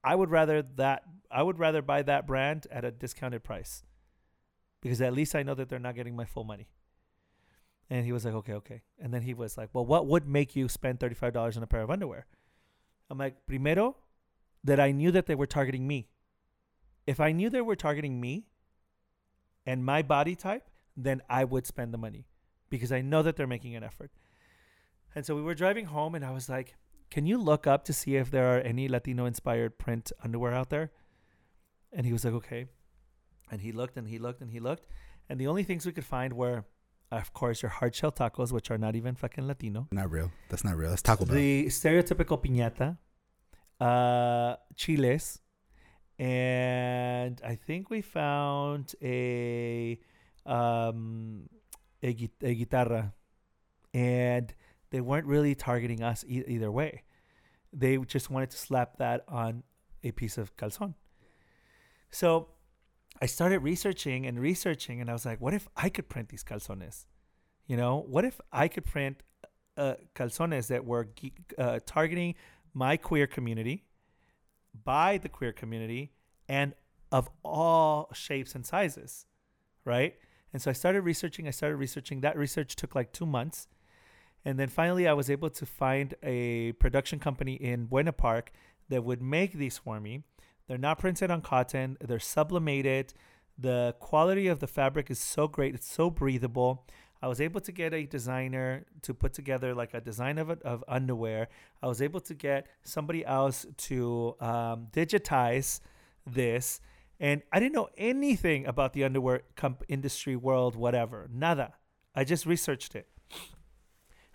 I would rather that I would rather buy that brand at a discounted price, because at least I know that they're not getting my full money. And he was like, okay, okay. And then he was like, well, what would make you spend thirty-five dollars on a pair of underwear? I'm like, primero, that I knew that they were targeting me. If I knew they were targeting me, and my body type, then I would spend the money, because I know that they're making an effort. And so we were driving home, and I was like, can you look up to see if there are any Latino-inspired print underwear out there? And he was like, okay. And he looked, and he looked, and he looked. And the only things we could find were Of course, your hard shell tacos, which are not even fucking Latino. Not real. That's not real. That's Taco Bell. The stereotypical piñata, uh, chiles, and I think we found a um, a, a guitarra, and they weren't really targeting us e- either way. They just wanted to slap that on a piece of calzón. So I started researching and researching, and I was like, what if I could print these calzones? You know, what if I could print uh, calzones that were uh, targeting my queer community, by the queer community, and of all shapes and sizes, right? And so I started researching. I started researching. That research took like two months. And then finally, I was able to find a production company in Buena Park that would make these for me. They're not printed on cotton. They're sublimated. The quality of the fabric is so great. It's so breathable. I was able to get a designer to put together like a design of, of underwear. I was able to get somebody else to um, digitize this. And I didn't know anything about the underwear comp- industry world, whatever. Nada. I just researched it.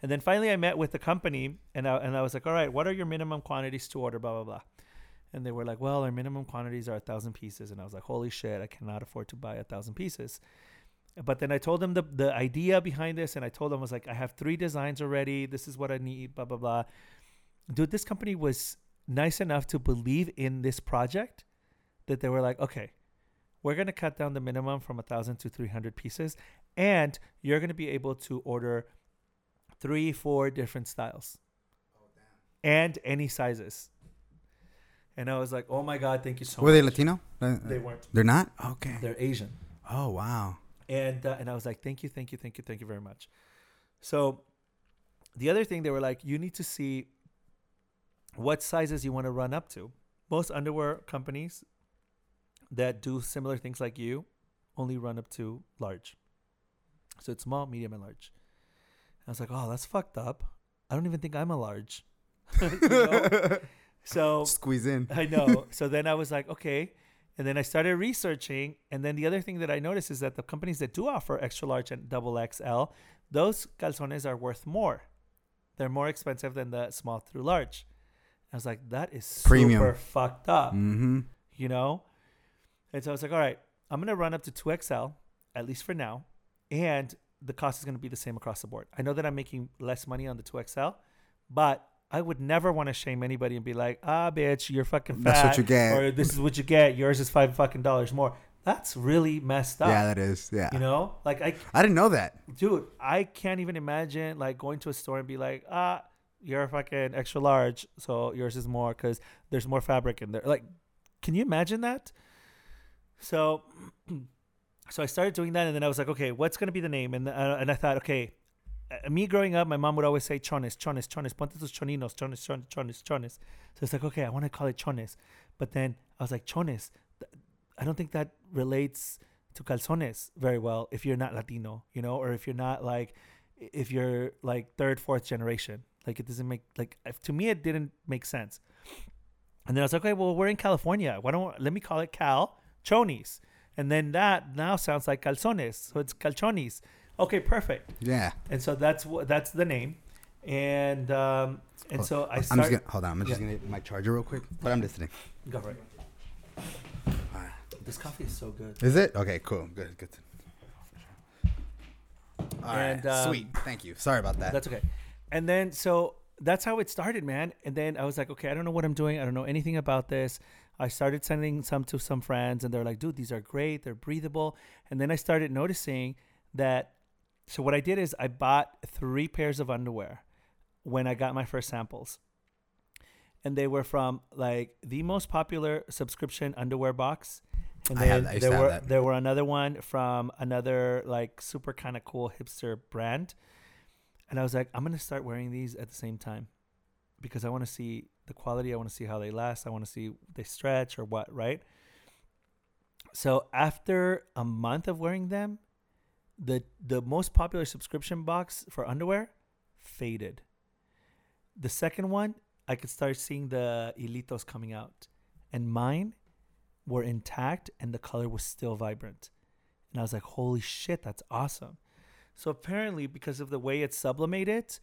And then finally I met with the company, and I, and I was like, all right, what are your minimum quantities to order, blah, blah, blah. And they were like, well, our minimum quantities are one thousand pieces. And I was like, holy shit, I cannot afford to buy one thousand pieces. But then I told them the, the idea behind this. And I told them, I was like, I have three designs already. This is what I need, blah, blah, blah. Dude, this company was nice enough to believe in this project that they were like, okay, we're going to cut down the minimum from one thousand to three hundred pieces. And you're going to be able to order three, four different styles. Oh, damn. And any sizes. And I was like, oh, my God, thank you so much. Were they Latino? They weren't. They're not? Okay. They're Asian. Oh, wow. And uh, and I was like, thank you, thank you, thank you, thank you very much. So the other thing, they were like, you need to see what sizes you want to run up to. Most underwear companies that do similar things like you only run up to large. So it's small, medium, and large. And I was like, oh, that's fucked up. I don't even think I'm a large. You know? So squeeze in. I know. So then I was like, okay. And then I started researching. And then the other thing that I noticed is that the companies that do offer extra large and double X L, those calzones are worth more. They're more expensive than the small through large. I was like, that is super Premium. fucked up, mm-hmm. you know? And so I was like, all right, I'm going to run up to two X L, at least for now. And the cost is going to be the same across the board. I know that I'm making less money on the two X L, but I would never want to shame anybody and be like, ah, bitch, you're fucking fat. That's what you get. Or this is what you get. Yours is five fucking dollars more. That's really messed up. Yeah, that is. Yeah. You know? Like, I I didn't know that. Dude, I can't even imagine, like, going to a store and be like, ah, you're fucking extra large, so yours is more because there's more fabric in there. Like, can you imagine that? So, so I started doing that, and then I was like, okay, what's going to be the name? And uh, and I thought, okay. Me growing up, my mom would always say chones, chones, chones, ponte tus choninos, chones, chones, chones, chones. So it's like, okay, I want to call it chones. But then I was like, chones, I don't think that relates to calzones very well if you're not Latino, you know, or if you're not like, if you're like third, fourth generation. Like it doesn't make, like if, to me, it didn't make sense. And then I was like, okay, well, we're in California. Why don't, let me call it Cal, chonies. And then that now sounds like calzones. So it's calchonies. Okay, perfect. Yeah. And so that's what that's the name. And um, and hold, so I started. I'm just gonna, hold on. I'm yeah. just going to get my charger real quick. But I'm listening. Go for it. All right. This coffee is so good. Is it? Okay, cool. Good. Good. All and, right. Um, Sweet. Thank you. Sorry about that. That's okay. And then so that's how it started, man. And then I was like, okay, I don't know what I'm doing. I don't know anything about this. I started sending some to some friends. And they're like, dude, these are great. They're breathable. And then I started noticing that. So what I did is I bought three pairs of underwear when I got my first samples. And they were from like the most popular subscription underwear box. And I then have, I there were that. there were another one from another like super kind of cool hipster brand. And I was like, I'm going to start wearing these at the same time because I want to see the quality. I want to see how they last. I want to see if they stretch or what, right? So after a month of wearing them, The the most popular subscription box for underwear faded. The second one, I could start seeing the hilitos coming out. And mine were intact and the color was still vibrant. And I was like, holy shit, that's awesome. So apparently, because of the way it's sublimated,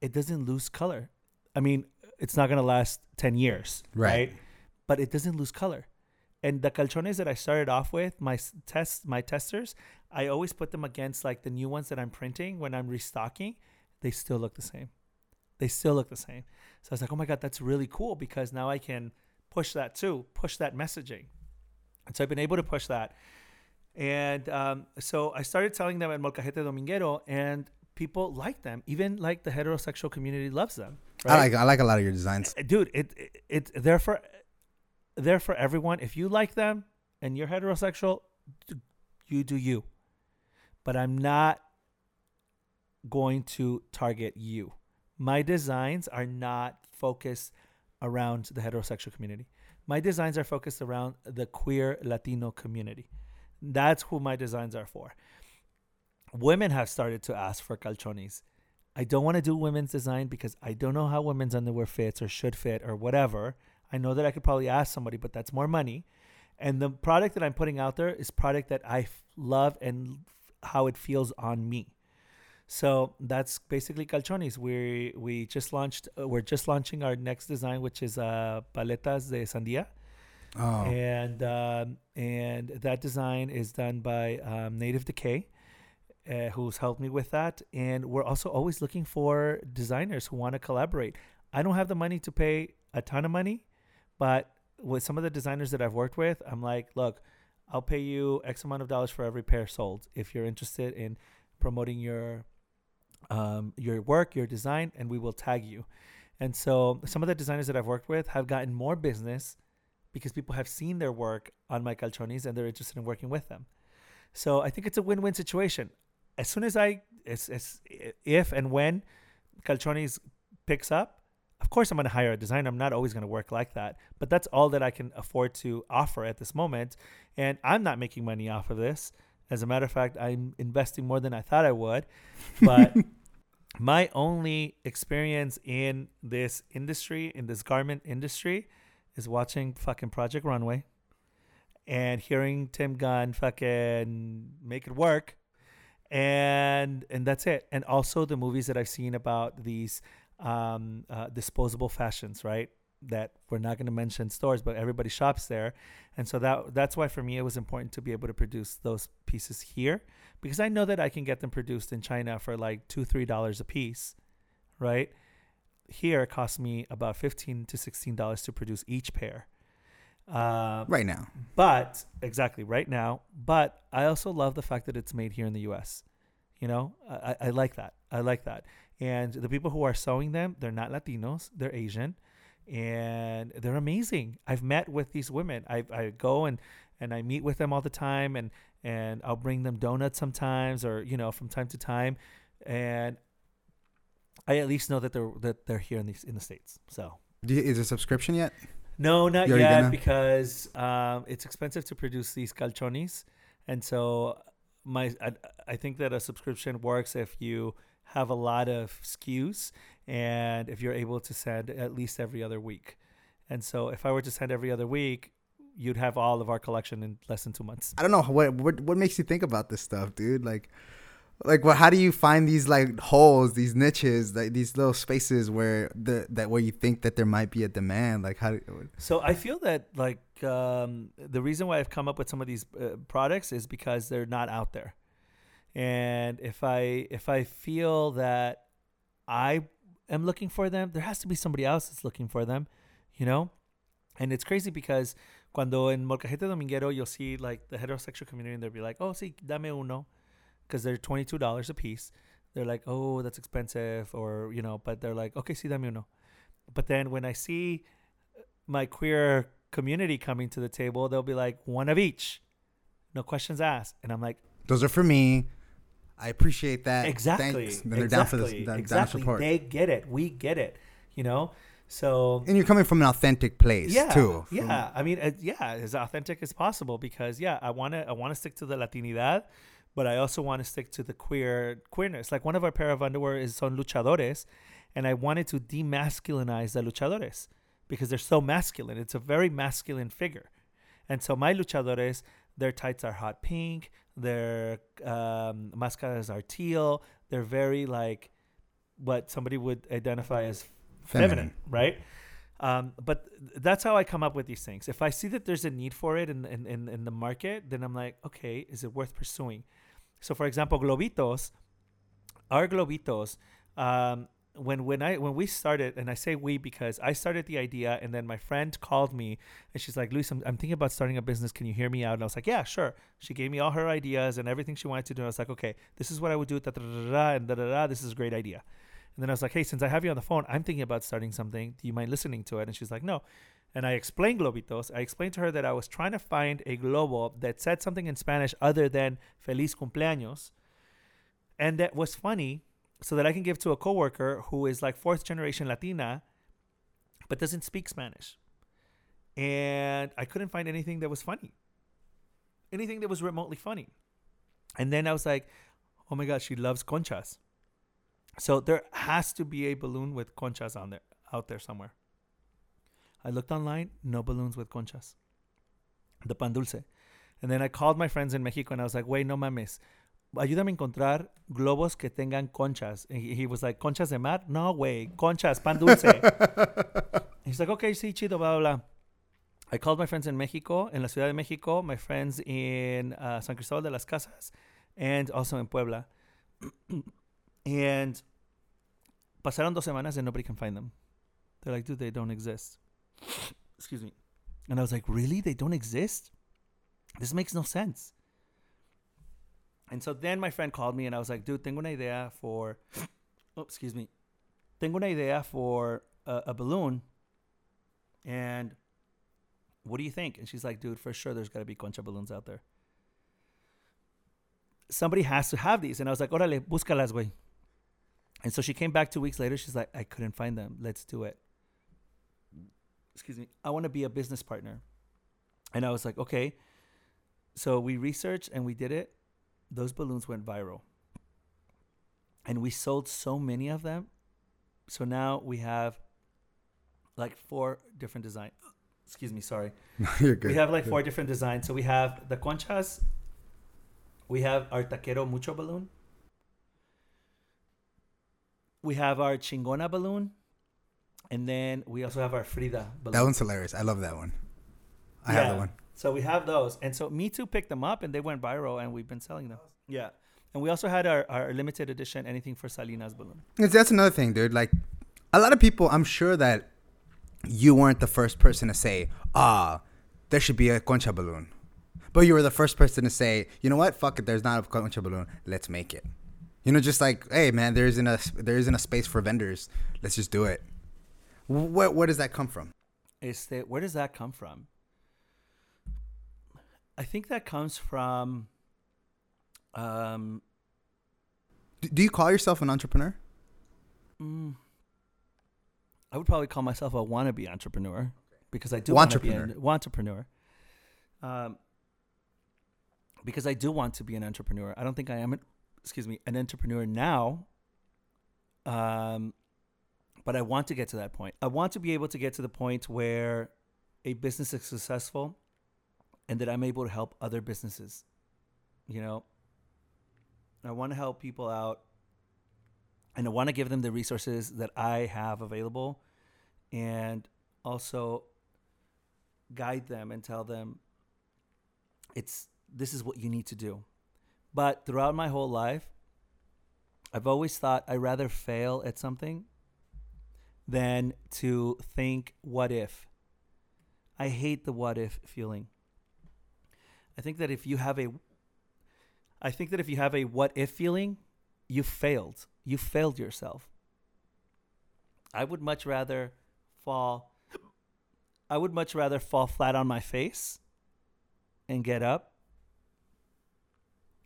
it doesn't lose color. I mean, it's not going to last ten years, right. right? But it doesn't lose color. And the calzones that I started off with, my tests, my testers, I always put them against like the new ones that I'm printing when I'm restocking. They still look the same. They still look the same. So I was like, oh my God, that's really cool, because now I can push that too, push that messaging. And so I've been able to push that. And um, so I started selling them at Molcajete Dominguero, and people like them. Even like the heterosexual community loves them. Right? I like I like a lot of your designs, dude. It it, it they're for they're for everyone. If you like them and you're heterosexual, you do you. But I'm not going to target you. My designs are not focused around the heterosexual community. My designs are focused around the queer Latino community. That's who my designs are for. Women have started to ask for calzones. I don't want to do women's design because I don't know how women's underwear fits or should fit or whatever. I know that I could probably ask somebody, but that's more money. And the product that I'm putting out there is product that I f- love and f- how it feels on me. So that's basically calzones. We we just launched. Uh, we're just launching our next design, which is uh, paletas de sandia. Oh. And um, and that design is done by um, Native Decay, uh, who's helped me with that. And we're also always looking for designers who want to collaborate. I don't have the money to pay a ton of money, but with some of the designers that I've worked with, I'm like, look, I'll pay you X amount of dollars for every pair sold if you're interested in promoting your um, your work, your design, and we will tag you. And so some of the designers that I've worked with have gotten more business because people have seen their work on my calzones and they're interested in working with them. So I think it's a win-win situation. As soon as I, as, as if and when calzones picks up, of course I'm going to hire a designer. I'm not always going to work like that, but that's all that I can afford to offer at this moment. And I'm not making money off of this. As a matter of fact, I'm investing more than I thought I would. But my only experience in this industry, in this garment industry, is watching fucking Project Runway and hearing Tim Gunn fucking make it work. And and that's it. And also the movies that I've seen about these um, uh, disposable fashions, right? That we're not going to mention stores, but everybody shops there. And so that that's why for me it was important to be able to produce those pieces here, because I know that I can get them produced in China for like two, three dollars a piece, right? Here it costs me about fifteen to sixteen dollars to produce each pair. Uh, right now, but exactly right now. But I also love the fact that it's made here in the U S. You know, I, I like that. I like that. And the people who are sewing them, they're not Latinos; they're Asian, and they're amazing. I've met with these women. I I go and and I meet with them all the time, and and I'll bring them donuts sometimes, or you know, from time to time, and I at least know that they're that they're here in the in the States. So, do you, is a subscription yet? No, not You're yet gonna? because um, it's expensive to produce these calzones, and so my I, I think that a subscription works if you have a lot of S K Us and if you're able to send at least every other week. And so if I were to send every other week, you'd have all of our collection in less than two months. I don't know what what, what makes you think about this stuff, dude. Like. Like, well, how do you find these like holes, these niches, like these little spaces where the that where you think that there might be a demand? Like, how? Do, so I feel that like um, the reason why I've come up with some of these uh, products is because they're not out there, and if I if I feel that I am looking for them, there has to be somebody else that's looking for them, you know. And it's crazy because cuando en Molcajete Dominguero you'll see like the heterosexual community and they'll be like, oh, sí, dame uno. Because they're twenty-two dollars a piece. They're like, oh, that's expensive. Or, you know, but they're like, okay, sí, dame uno. But then when I see my queer community coming to the table, they'll be like, one of each. No questions asked. And I'm like, those are for me. I appreciate that. Exactly. Thanks. Then they're exactly. down for this. Down exactly. Support. They get it. We get it. You know? So. And you're coming from an authentic place, yeah, too. Yeah. From- I mean, uh, yeah, as authentic as possible. Because, yeah, I want to I want to stick to the Latinidad. But I also want to stick to the queer queerness. Like one of our pair of underwear is son luchadores, and I wanted to demasculinize the luchadores because they're so masculine. It's a very masculine figure, and so my luchadores Their tights are hot pink. Their um, mascaras are teal. They're very like what somebody would identify as feminine, feminine right? Um, but that's how I come up with these things. If I see that there's a need for it in, in, in, in the market, then I'm like, okay, is it worth pursuing? So, for example, Globitos, our Globitos, um, when when I when we started, and I say we because I started the idea, and then my friend called me, and she's like, Luis, I'm, I'm thinking about starting a business. Can you hear me out? And I was like, yeah, sure. She gave me all her ideas and everything she wanted to do. And I was like, okay, this is what I would do, da, da, da, da, and da, da, da, this is a great idea. And then I was like, hey, since I have you on the phone, I'm thinking about starting something. Do you mind listening to it? And she's like, no. And I explained Globitos. I explained to her that I was trying to find a globo that said something in Spanish other than Feliz Cumpleaños. And that was funny so that I can give to a coworker who is like fourth generation Latina but doesn't speak Spanish. And I couldn't find anything that was funny. Anything that was remotely funny. And then I was like, oh my God, she loves conchas. So there has to be a balloon with conchas on there, out there somewhere. I looked online, no balloons with conchas. The pan dulce. And then I called my friends in Mexico and I was like, wait, no mames. Ayúdame a encontrar globos que tengan conchas. And he, he was like, conchas de mar? No way. Conchas, pan dulce. He's like, okay, sí, chido, blah, blah, blah. I called my friends in Mexico, in la Ciudad de Mexico, my friends in uh, San Cristóbal de las Casas, and also in Puebla. And pasaron dos semanas and nobody can find them. They're like, dude, they don't exist. Excuse me. And I was like, really? They don't exist? This makes no sense. And so then my friend called me and I was like, dude, tengo una idea for, oh, excuse me. Tengo una idea for a, a balloon. And what do you think? And she's like, dude, for sure there's got to be concha balloons out there. Somebody has to have these. And I was like, órale, búscalas, güey. And so she came back two weeks later. She's like, I couldn't find them. Let's do it. Excuse me. I want to be a business partner. And I was like, okay. So we researched and we did it. Those balloons went viral. And we sold so many of them. So now we have like four different designs. Excuse me. Sorry. You're good. We have like four different designs. So we have the conchas. We have our taquero mucho balloon. We have our chingona balloon. And then we also have our Frida balloon. That one's hilarious. I love that one. I yeah. have that one. So we have those. And so Me Too picked them up and they went viral and we've been selling them. Yeah. And we also had our, our limited edition Anything for Salinas balloon. It's, that's another thing, dude. Like a lot of people, I'm sure that you weren't the first person to say, ah, there should be a concha balloon. But you were the first person to say, you know what? Fuck it. There's not a concha balloon. Let's make it. You know, just like, hey, man, there isn't a there isn't a space for vendors. Let's just do it. Where, where does that come from? Is that, where does that come from? I think that comes from... Um, do, do you call yourself an entrepreneur? Mm, I would probably call myself a wannabe entrepreneur because I do want to be an entrepreneur. Um, because I do want to be an entrepreneur. I don't think I am an... excuse me, an entrepreneur now, um, but I want to get to that point. I want to be able to get to the point where a business is successful and that I'm able to help other businesses, you know. I want to help people out and I want to give them the resources that I have available and also guide them and tell them it's this is what you need to do. But throughout my whole life, I've always thought I'd rather fail at something than to think, what if? I hate the what if feeling. I think that if you have a, I think that if you have a what if feeling, you failed. You failed yourself. I would much rather fall, I would much rather fall flat on my face and get up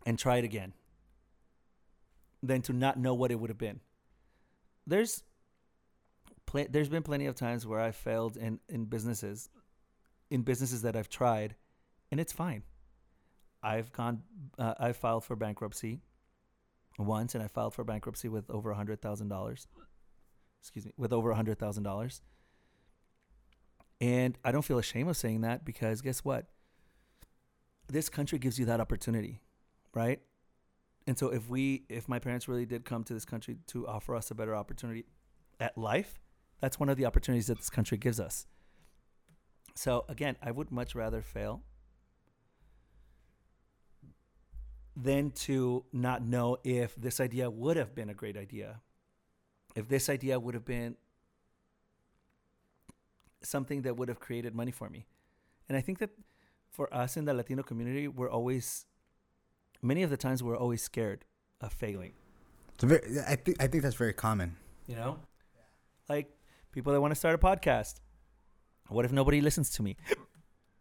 and try it again than to not know what it would have been. There's pl- there's been plenty of times where I failed in, in businesses, in businesses that I've tried, and it's fine. I've gone, uh, I filed for bankruptcy once, and I filed for bankruptcy with over one hundred thousand dollars. Excuse me, with over one hundred thousand dollars. And I don't feel ashamed of saying that because guess what? this country gives you that opportunity, right? And so if we, if my parents really did come to this country to offer us a better opportunity at life, that's one of the opportunities that this country gives us. So again, I would much rather fail than to not know if this idea would have been a great idea, if this idea would have been something that would have created money for me. And I think that for us in the Latino community, we're always, many of the times we're always scared of failing. It's a very, I think I think that's very common. You know? Like people that want to start a podcast. What if nobody listens to me?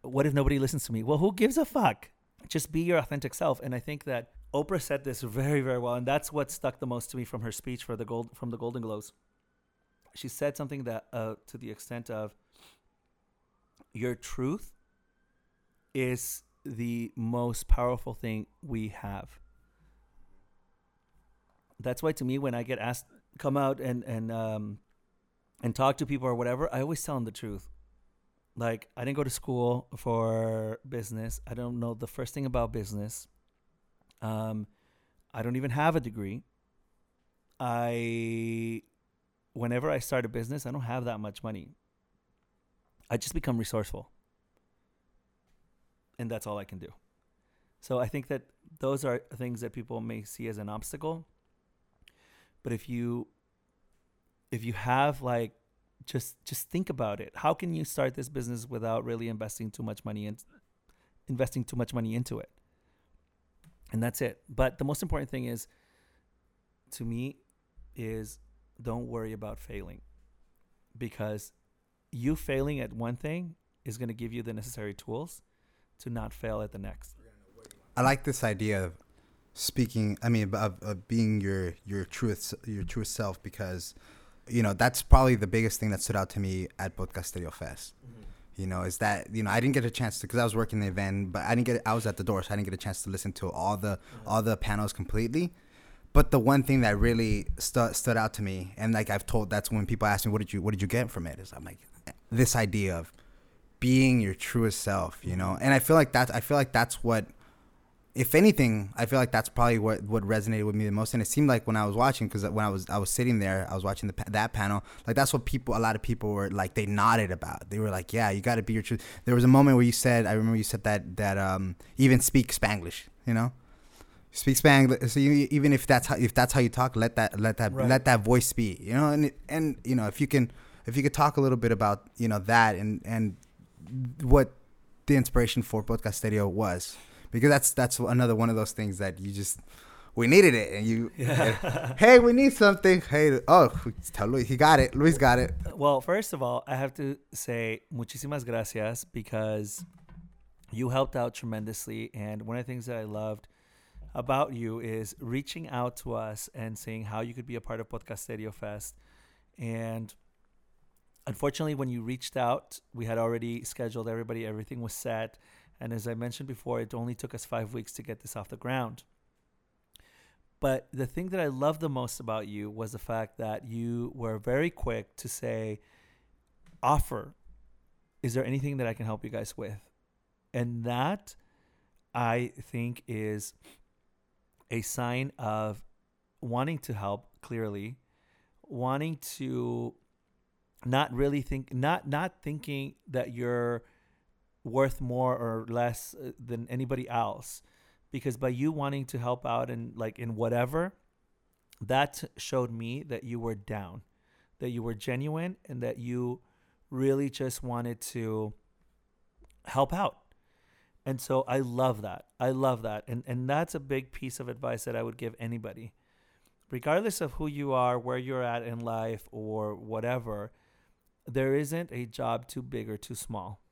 What if nobody listens to me? Well, who gives a fuck? Just be your authentic self. And I think that Oprah said this very, very well. And that's what stuck the most to me from her speech for the gold, from the Golden Globes. She said something that uh, to the extent of your truth is the most powerful thing we have. That's why to me, when I get asked, come out and, and, um, and talk to people or whatever, I always tell them the truth. Like, I didn't go to school for business. I don't know the first thing about business. Um, I don't even have a degree. I, whenever I start a business, I don't have that much money. I just become resourceful. And that's all I can do. So I think that those are things that people may see as an obstacle. But if you, if you have like, Just just think about it. How can you start this business without really investing too much money in, investing too much money into it? And that's it. But the most important thing is, to me, is don't worry about failing. Because you failing at one thing is going to give you the necessary tools to not fail at the next. I like this idea of speaking, I mean, of, of being your, your, truest, your truest self, because... you know, that's probably the biggest thing that stood out to me at Podcasterio Fest. Mm-hmm. You know, is that, you know, I didn't get a chance to, because I was working the event, but I didn't get, I was at the door, so I didn't get a chance to listen to all the, mm-hmm. all the panels completely. But the one thing that really stu- stood out to me, and like I've told, that's when people ask me, what did you, what did you get from it? Is I'm like, this idea of being your truest self, you know? And I feel like that's, I feel like that's what, if anything, I feel like that's probably what, what resonated with me the most. And it seemed like when I was watching, because when I was I was sitting there, I was watching the, that panel, like that's what people, a lot of people were like, they nodded about. They were like, yeah, you got to be your truth. There was a moment where you said, I remember you said that, that um, even speak Spanglish, you know? Speak Spanglish. So you, even if that's how, if that's how you talk, let that let that right. let that voice be, you know? And, and you know, if you can, if you could talk a little bit about, you know, that and, and what the inspiration for Podcasterio was. Because that's that's another one of those things that you just, we needed it. And you, yeah. and, hey, we need something. Hey, oh, tell Luis, he got it. Luis got it. Well, first of all, I have to say muchísimas gracias because you helped out tremendously. And one of the things that I loved about you is reaching out to us and saying how you could be a part of Podcasterio Fest. And unfortunately, when you reached out, we had already scheduled everybody. Everything was set. And as I mentioned before, it only took us five weeks to get this off the ground. But the thing that I loved the most about you was the fact that you were very quick to say, offer, is there anything that I can help you guys with? And that, I think, is a sign of wanting to help, clearly, wanting to not really think, not not thinking that you're worth more or less than anybody else, because by you wanting to help out and like in whatever, that showed me that you were down, that you were genuine, and that you really just wanted to help out. And so I love that. I love that. And and that's a big piece of advice that I would give anybody, regardless of who you are, where you're at in life or whatever. There isn't a job too big or too small.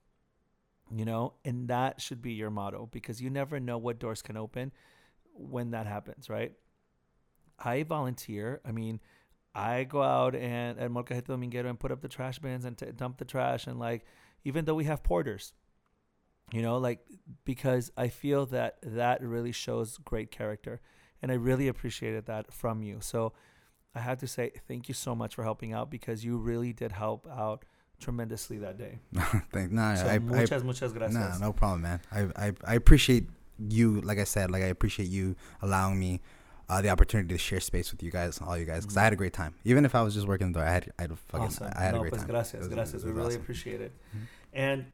You know, and that should be your motto, because you never know what doors can open when that happens, right? I volunteer. I mean, I go out and at Molcajete Dominguero and put up the trash bins and t- dump the trash. And like, even though we have porters, you know, like, because I feel that that really shows great character. And I really appreciated that from you. So I have to say thank you so much for helping out, because you really did help out tremendously that day. Thank nah, so I, muchas I, muchas gracias. Nah, no problem, man. I, I I appreciate you. Like I said, like I appreciate you allowing me uh, the opportunity to share space with you guys, all you guys, because mm-hmm. I had a great time. Even if I was just working though, I had I had a fucking awesome. I had no, a great pues time. Gracias, was, gracias. We really awesome. Appreciate it. Mm-hmm. And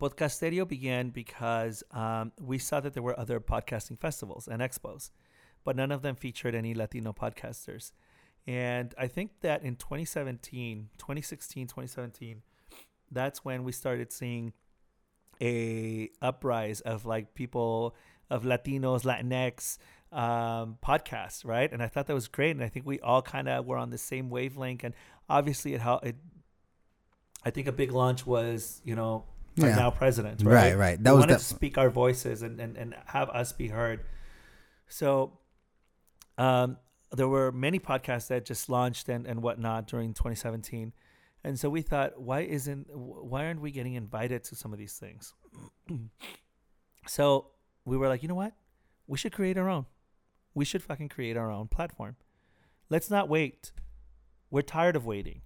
Podcasterio began because um, we saw that there were other podcasting festivals and expos, but none of them featured any Latino podcasters. And I think that in twenty seventeen, twenty sixteen, twenty seventeen, that's when we started seeing a uprise of like people, of Latinos, Latinx um, podcasts, right? And I thought that was great. And I think we all kind of were on the same wavelength. And obviously it, it I think a big launch was, you know, our yeah. now president, right? Right, right. That we was wanted def- to speak our voices and, and, and have us be heard. So um, there were many podcasts that just launched and, and whatnot during twenty seventeen. And so we thought, why isn't, why aren't we getting invited to some of these things? So we were like, you know what? We should create our own. We should fucking create our own platform. Let's not wait. We're tired of waiting.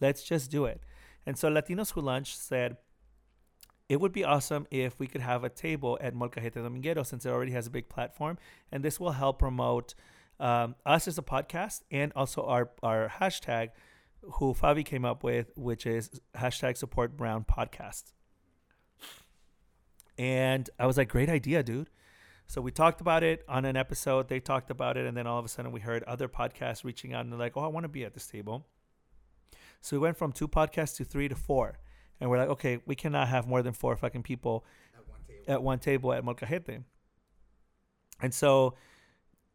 Let's just do it. And so Latinos Who Lunch said, it would be awesome if we could have a table at Molcajete Dominguero, since it already has a big platform. And this will help promote um, us as a podcast and also our, our hashtag, who Fabi came up with, which is hashtag support Brown podcast. And I was like, great idea, dude. So we talked about it on an episode. They talked about it. And then all of a sudden we heard other podcasts reaching out and they're like, oh, I want to be at this table. So we went from two podcasts to three to four. And we're like, okay, we cannot have more than four fucking people at one table at, one table at Molcajete. And so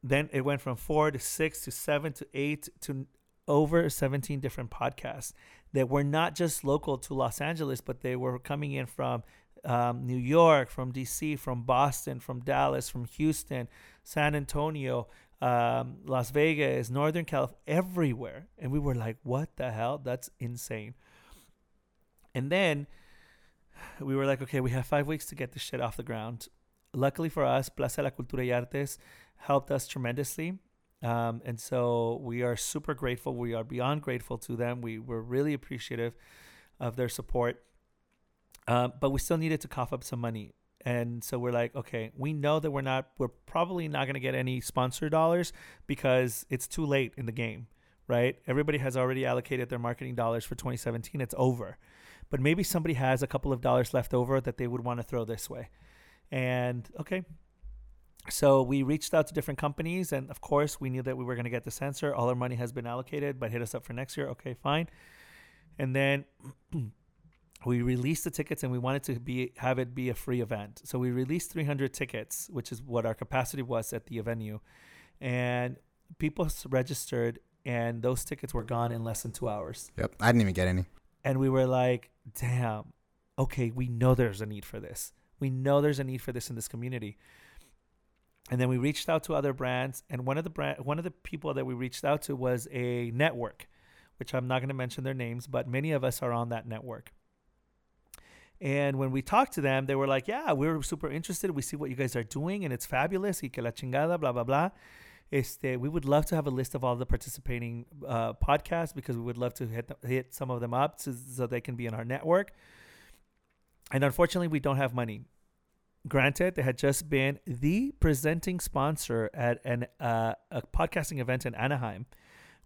then it went from four to six to seven to eight to over seventeen different podcasts that were not just local to Los Angeles, but they were coming in from um, New York, from D C, from Boston, from Dallas, from Houston, San Antonio, um, Las Vegas, Northern California, everywhere. And we were like, what the hell? That's insane. And then we were like, okay, we have five weeks to get this shit off the ground. Luckily for us, Plaza La Cultura y Artes helped us tremendously. Um, and so we are super grateful. We are beyond grateful to them. We were really appreciative of their support. Uh, but we still needed to cough up some money. And so we're like, okay, we know that we're not, we're probably not going to get any sponsor dollars because it's too late in the game, right? Everybody has already allocated their marketing dollars for twenty seventeen. It's over. But maybe somebody has a couple of dollars left over that they would want to throw this way. And okay, so we reached out to different companies. And of course, we knew that we were going to get the censor. All our money has been allocated, but hit us up for next year. Okay, fine. And then we released the tickets and we wanted to be have it be a free event. So we released three hundred tickets, which is what our capacity was at the venue. And people registered and those tickets were gone in less than two hours. Yep, I didn't even get any. And we were like, damn, okay, we know there's a need for this. We know there's a need for this in this community. And then we reached out to other brands. And one of the brand, one of the people that we reached out to was a network, which I'm not going to mention their names, but many of us are on that network. And when we talked to them, they were like, yeah, we're super interested. We see what you guys are doing, and it's fabulous. Y que la chingada, blah, blah, blah. Este, we would love to have a list of all the participating uh, podcasts because we would love to hit, hit some of them up so, so they can be in our network. And unfortunately, we don't have money. Granted, they had just been the presenting sponsor at an uh, a podcasting event in Anaheim,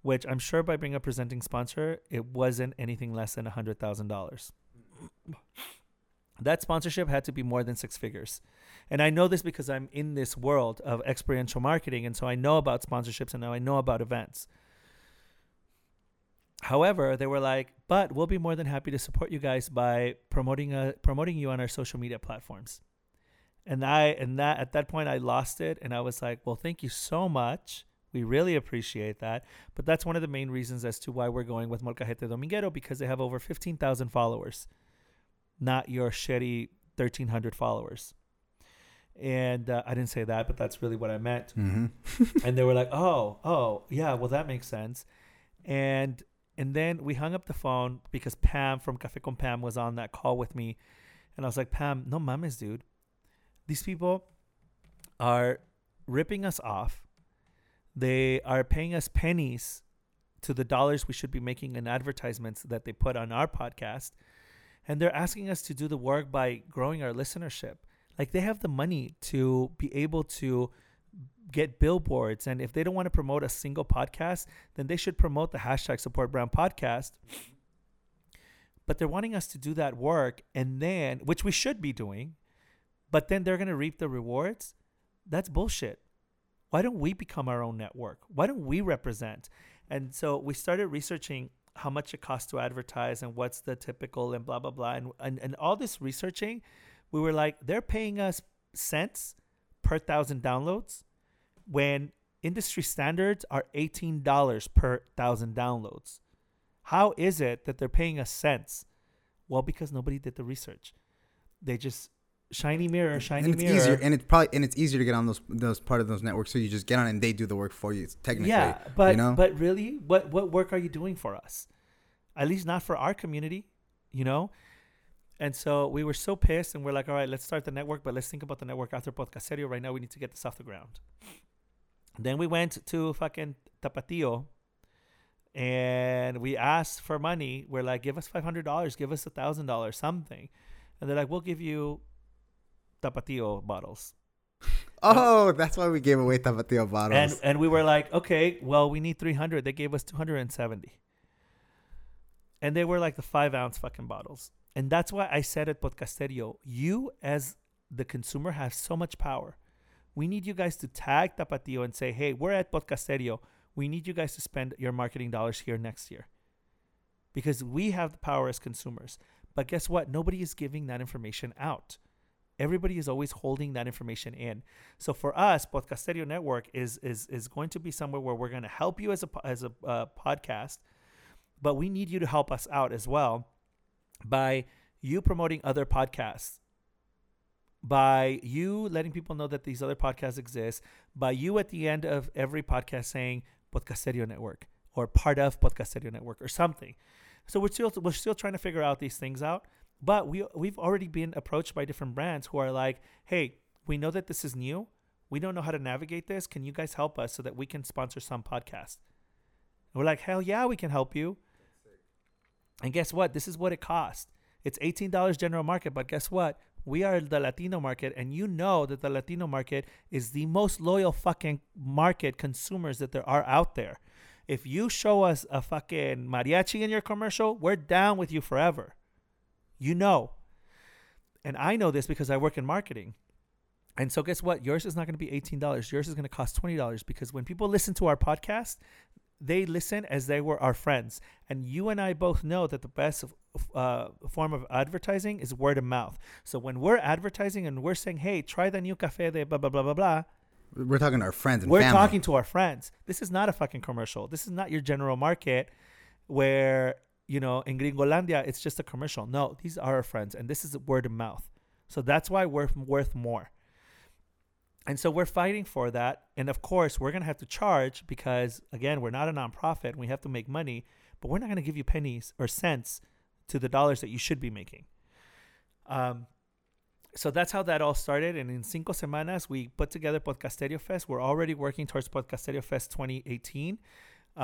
which I'm sure by being a presenting sponsor, it wasn't anything less than one hundred thousand dollars. That sponsorship had to be more than six figures. And I know this because I'm in this world of experiential marketing. And so I know about sponsorships and now I know about events. However, they were like, but we'll be more than happy to support you guys by promoting uh, promoting you on our social media platforms. And I and that at that point, I lost it. And I was like, well, thank you so much. We really appreciate that. But that's one of the main reasons as to why we're going with Molcajete Dominguero, because they have over fifteen thousand followers, not your shitty thirteen hundred followers. And uh, I didn't say that, but that's really what I meant. Mm-hmm. And they were like, oh, oh, yeah, well, that makes sense. And and then we hung up the phone because Pam from Café con Pam was on that call with me. And I was like, Pam, no mames, dude. These people are ripping us off. They are paying us pennies to the dollars we should be making in advertisements that they put on our podcast. And they're asking us to do the work by growing our listenership. Like, they have the money to be able to get billboards. And if they don't want to promote a single podcast, then they should promote the hashtag Support Brown Podcast. But they're wanting us to do that work, and then, which we should be doing, but then they're going to reap the rewards. That's bullshit. Why don't we become our own network? Why don't we represent? And so we started researching how much it costs to advertise and what's the typical and blah, blah, blah. And, and, and all this researching, we were like, they're paying us cents per thousand downloads when industry standards are eighteen dollars per thousand downloads. How is it that they're paying us cents? Well, because nobody did the research. They just shiny mirror, shiny and it's mirror. Easier, and it's probably and it's easier to get on those those part of those networks. So you just get on and they do the work for you. Technically, yeah, but you know? But really, what what work are you doing for us? At least not for our community, you know. And so we were so pissed, and we're like, all right, let's start the network, but let's think about the network after Podcasterio. Right now, we need to get this off the ground. Then we went to fucking Tapatio. And we asked for money. We're like, give us five hundred dollars, give us one thousand dollars, something. And they're like, we'll give you Tapatio bottles. Oh, that's why we gave away Tapatio bottles. And, and we were like, okay, well, we need three hundred. They gave us two hundred seventy. And they were like the five ounce fucking bottles. And that's why I said at Podcasterio, you as the consumer have so much power. We need you guys to tag Tapatio and say, hey, we're at Podcasterio. We need you guys to spend your marketing dollars here next year because we have the power as consumers. But guess what? Nobody is giving that information out. Everybody is always holding that information in. So for us, Podcasterio Network is is is going to be somewhere where we're going to help you as a, as a uh, podcast, but we need you to help us out as well by you promoting other podcasts, by you letting people know that these other podcasts exist, by you at the end of every podcast saying, Podcasterio Network or part of Podcasterio Network or something. So we're still we're still trying to figure out these things out, but we we've already been approached by different brands who are like, "Hey, we know that this is new. We don't know how to navigate this. Can you guys help us so that we can sponsor some podcast?" And we're like, "Hell yeah, we can help you." And guess what? This is what it costs. It's eighteen dollars general market, but guess what? We are the Latino market, and you know that the Latino market is the most loyal fucking market consumers that there are out there. If you show us a fucking mariachi in your commercial, we're down with you forever. You know. And I know this because I work in marketing. And so guess what? Yours is not going to be eighteen dollars. Yours is going to cost twenty dollars because when people listen to our podcast, they listen as they were our friends. And you and I both know that the best of Uh, form of advertising is word of mouth. So when we're advertising and we're saying, hey, try the new cafe de blah, blah, blah, blah, blah. We're talking to our friends and we're family. Talking to our friends. This is not a fucking commercial. This is not your general market where, you know, in Gringolandia, it's just a commercial. No, these are our friends. And this is word of mouth. So that's why we're worth more. And so we're fighting for that. And of course, we're going to have to charge because, again, we're not a nonprofit. And we have to make money, but we're not going to give you pennies or cents to the dollars that you should be making. Um, so that's how that all started. And in cinco semanas, we put together Podcasterio Fest. We're already working towards Podcasterio Fest twenty eighteen.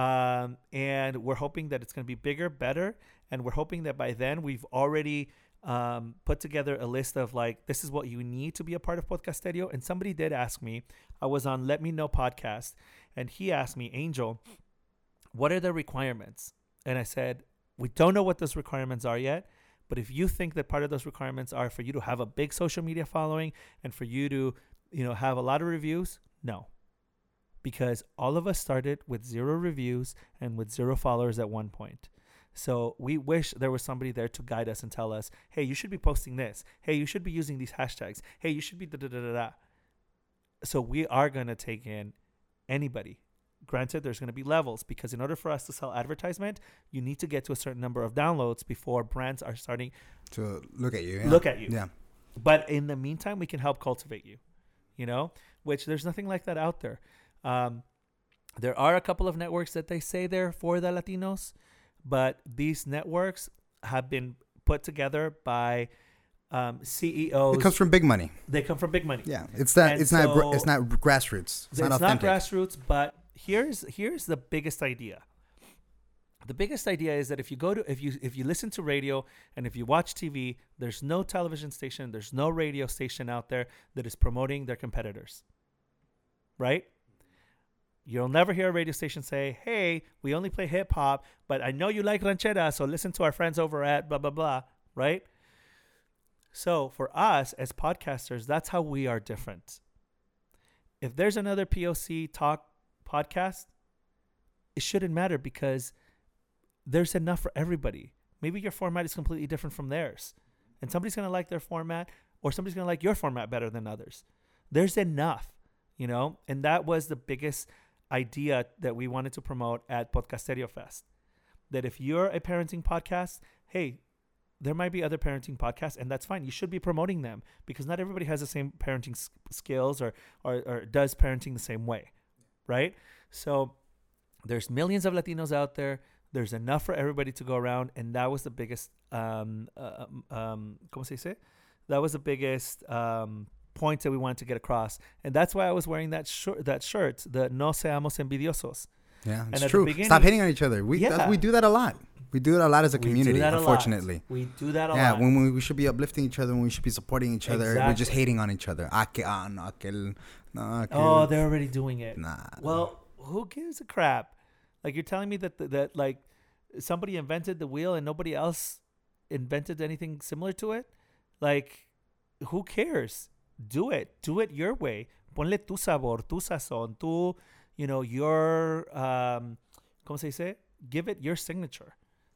Um, and we're hoping that it's going to be bigger, better. And we're hoping that by then we've already um, put together a list of like, this is what you need to be a part of Podcasterio. And somebody did ask me, I was on Let Me Know podcast. And he asked me, Angel, what are the requirements? And I said, we don't know what those requirements are yet, but if you think that part of those requirements are for you to have a big social media following and for you to, you know, have a lot of reviews, no. Because all of us started with zero reviews and with zero followers at one point. So we wish there was somebody there to guide us and tell us, hey, you should be posting this. Hey, you should be using these hashtags. Hey, you should be da da da da da. So we are going to take in anybody. Granted, there's going to be levels because in order for us to sell advertisement, you need to get to a certain number of downloads before brands are starting to look at you. Yeah. Look at you. Yeah. But in the meantime, we can help cultivate you, you know, which there's nothing like that out there. Um, there are a couple of networks that they say they're for the Latinos, but these networks have been put together by Um, C E Os. It comes from big money. They come from big money. Yeah, it's that. And it's so, not. It's not grassroots. It's, it's not, not grassroots. But here's here's the biggest idea. The biggest idea is that if you go to if you if you listen to radio and if you watch T V, there's no television station, there's no radio station out there that is promoting their competitors. Right? You'll never hear a radio station say, "Hey, we only play hip hop, but I know you like ranchera, so listen to our friends over at blah blah blah." Right? So for us as podcasters, that's how we are different. If there's another P O C talk podcast, it shouldn't matter because there's enough for everybody. Maybe your format is completely different from theirs. And somebody's going to like their format or somebody's going to like your format better than others. There's enough, you know? And that was the biggest idea that we wanted to promote at Podcasterio Fest. That if you're a parenting podcast, hey, there might be other parenting podcasts, and that's fine. You should be promoting them because not everybody has the same parenting s- skills or, or or does parenting the same way, right? So there's millions of Latinos out there. There's enough for everybody to go around, and that was the biggest, um, uh, um, ¿cómo se dice? That was the biggest um, point that we wanted to get across, and that's why I was wearing that shirt, that shirt, the No Seamos Envidiosos. Yeah, it's and true. Stop hating on each other. We yeah. that, we do that a lot. We do it a lot as a community, unfortunately. We do that a lot. Yeah, when we, we should be uplifting each other, when we should be supporting each other, exactly. We're just hating on each other. Aquel, ah, no, aquel, no, aquel. Oh, they're already doing it. Nah. Well, who gives a crap? Like, you're telling me that that like somebody invented the wheel and nobody else invented anything similar to it? Like, who cares? Do it. Do it your way. Ponle tu sabor, tu sazón, tu, you know, your, um, ¿cómo se dice? Give it your signature.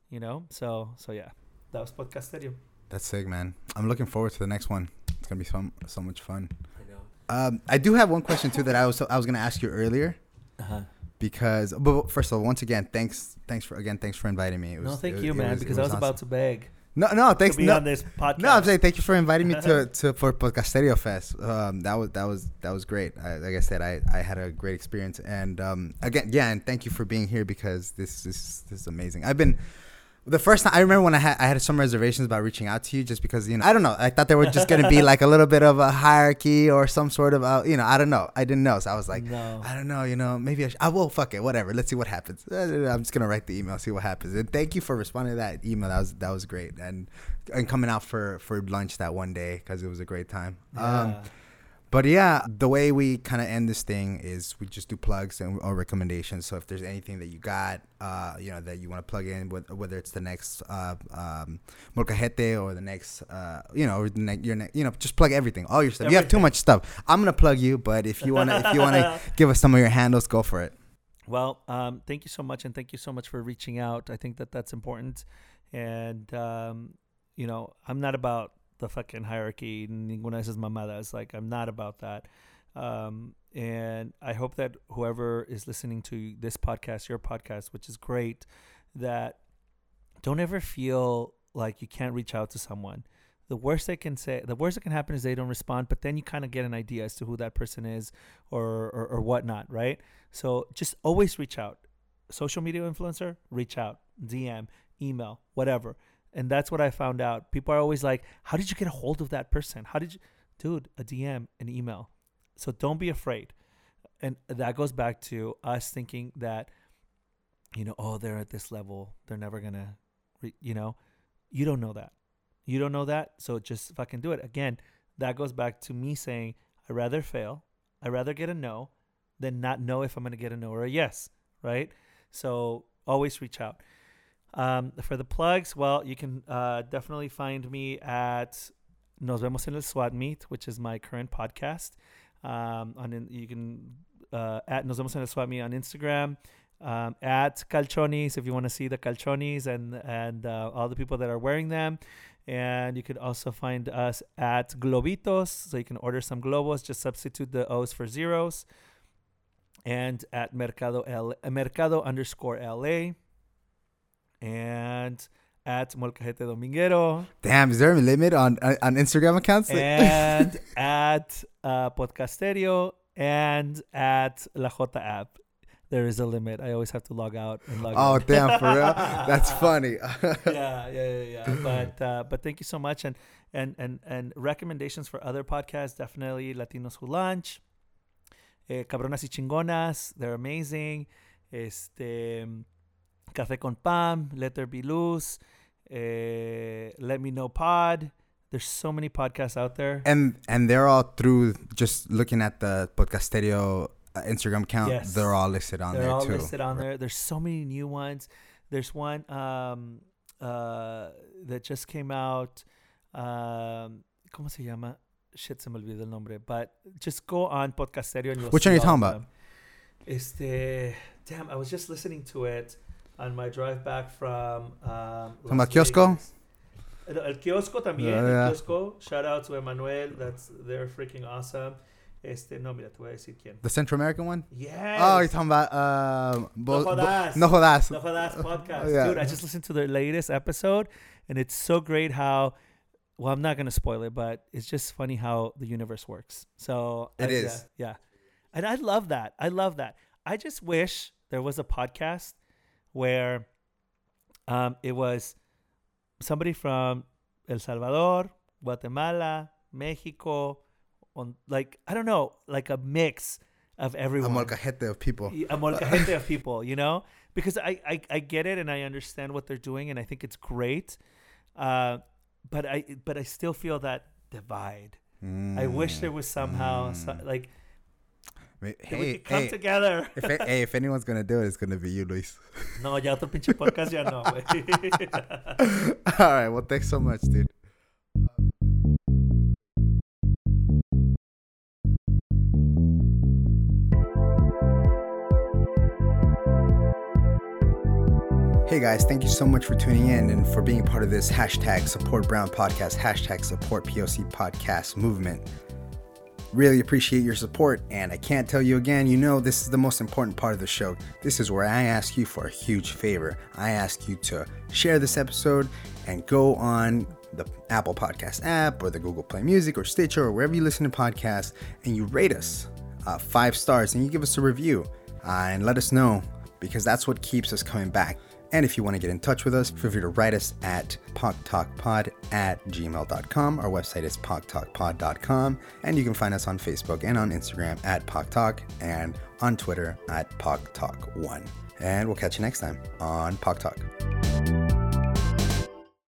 You know, so so yeah, that was Podcasterio. That's sick, man. I'm looking forward to the next one. It's gonna be so so much fun. I know. Um, I do have one question too that I was I was gonna ask you earlier. Uh huh. Because, but first of all, once again, thanks thanks for again thanks for inviting me. It was, no, thank it, you, it, man. It was, because was I was awesome. About to beg. No, no, thanks. To be no, on this podcast. No, I'm saying thank you for inviting me to, to for Podcasterio Fest. Um, that was that was that was great. I, like I said, I, I had a great experience, and um, again, yeah, and thank you for being here because this this this is amazing. I've been. The first time I remember when I had I had some reservations about reaching out to you just because, you know, I don't know. I thought there were just going to be like a little bit of a hierarchy or some sort of, uh, you know, I don't know. I didn't know. So I was like, no. I don't know. You know, maybe I should. I will. Fuck it. Whatever. Let's see what happens. I'm just going to write the email, see what happens. And thank you for responding to that email. That was that was great. And and coming out for, for lunch that one day because it was a great time. Yeah. Um, But yeah, the way we kind of end this thing is we just do plugs and or recommendations. So if there's anything that you got, uh, you know, that you want to plug in, whether it's the next uh, um, Molcajete or the next, uh, you know, or the ne- your ne- you know, just plug everything, all your stuff. Everything. You have too much stuff. I'm gonna plug you, but if you wanna, if you wanna give us some of your handles, go for it. Well, um, thank you so much, and thank you so much for reaching out. I think that that's important, and um, you know, I'm not about the fucking hierarchy, ninguna de esas mamadas. Like, I'm not about that. Um, and I hope that whoever is listening to this podcast, your podcast, which is great, that don't ever feel like you can't reach out to someone. The worst they can say, the worst that can happen is they don't respond, but then you kind of get an idea as to who that person is or, or, or whatnot, right? So just always reach out. Social media influencer, reach out, D M, email, whatever. And that's what I found out. People are always like, how did you get a hold of that person? How did you, dude, a D M, an email. So don't be afraid. And that goes back to us thinking that, you know, oh, they're at this level. They're never going to, re- you know, you don't know that. You don't know that. So just fucking do it. Again, that goes back to me saying, I'd rather fail. I'd rather get a no than not know if I'm going to get a no or a yes. Right. So always reach out. Um, for the plugs, well, you can uh, definitely find me at Nos Vemos en el Swapmeet, which is my current podcast. Um, on you can uh, at Nos Vemos en el Swapmeet on Instagram, um, at Calzonies if you want to see the Calzonies and and uh, all the people that are wearing them. And you can also find us at Globitos, so you can order some globos. Just substitute the O's for zeros. And at Mercado L Mercado underscore L A. And at Molcajete Dominguero. Damn, is there a limit on on Instagram accounts? And at uh, Podcasterio and at La Jota app. There is a limit. I always have to log out and log oh, in. Oh, damn, for real? That's funny. yeah, yeah, yeah, yeah. But uh, but thank you so much. And, and, and, and recommendations for other podcasts, definitely Latinos Who Lunch. Eh, Cabronas y Chingonas. They're amazing. Este... Café con Pam, Let There Be Luz, uh, Let Me Know Pod. There's so many podcasts out there. And and they're all through, just looking at the Podcasterio Instagram account, yes. they're all listed on they're there too. They're all listed on there. There's so many new ones. There's one um, uh, that just came out. Um, ¿Cómo se llama? Shit, se me olvidó el nombre. But just go on Podcasterio. And which one are you talking about? Them. Este, damn, I was just listening to it on my drive back from um, from El Kiosco? El, el Kiosco también. Uh, yeah. El Kiosco. Shout out to Emmanuel. That's, they're freaking awesome. Este, no, mira, te voy a decir quién. The Central American one? Yes. Oh, you're talking about... Uh, bo- no Jodas. Bo- no Jodas. No Jodas podcast. Yeah. Dude, I just listened to their latest episode, and it's so great how... Well, I'm not going to spoil it, but it's just funny how the universe works. So It I, is. Yeah, yeah. And I love that. I love that. I just wish there was a podcast where um, it was somebody from El Salvador, Guatemala, Mexico, on, like, I don't know, like a mix of everyone. A molcajete of people. A molcajete of people, you know? Because I, I, I get it and I understand what they're doing, and I think it's great. Uh, but I but I still feel that divide. Mm. I wish there was somehow, mm. so, like, hey, that we could come hey, together. If, hey, if anyone's going to do it, it's going to be you, Luis. No, ya otro pinche podcast ya no, güey. All right, well, thanks so much, dude. Hey guys, thank you so much for tuning in and for being part of this hashtag support Brown podcast, hashtag support P O C podcast movement. Really appreciate your support, and I can't tell you again, you know, this is the most important part of the show. This is where I ask you for a huge favor. I ask you to share this episode and go on the Apple Podcast app or the Google Play Music or Stitcher or wherever you listen to podcasts, and you rate us uh, five stars and you give us a review uh, and let us know, because that's what keeps us coming back. And if you want to get in touch with us, feel free to write us at poctalkpod at gmail dot com. Our website is poctalkpod dot com. And you can find us on Facebook and on Instagram at poctalk and on Twitter at poctalk one. And we'll catch you next time on PocTalk.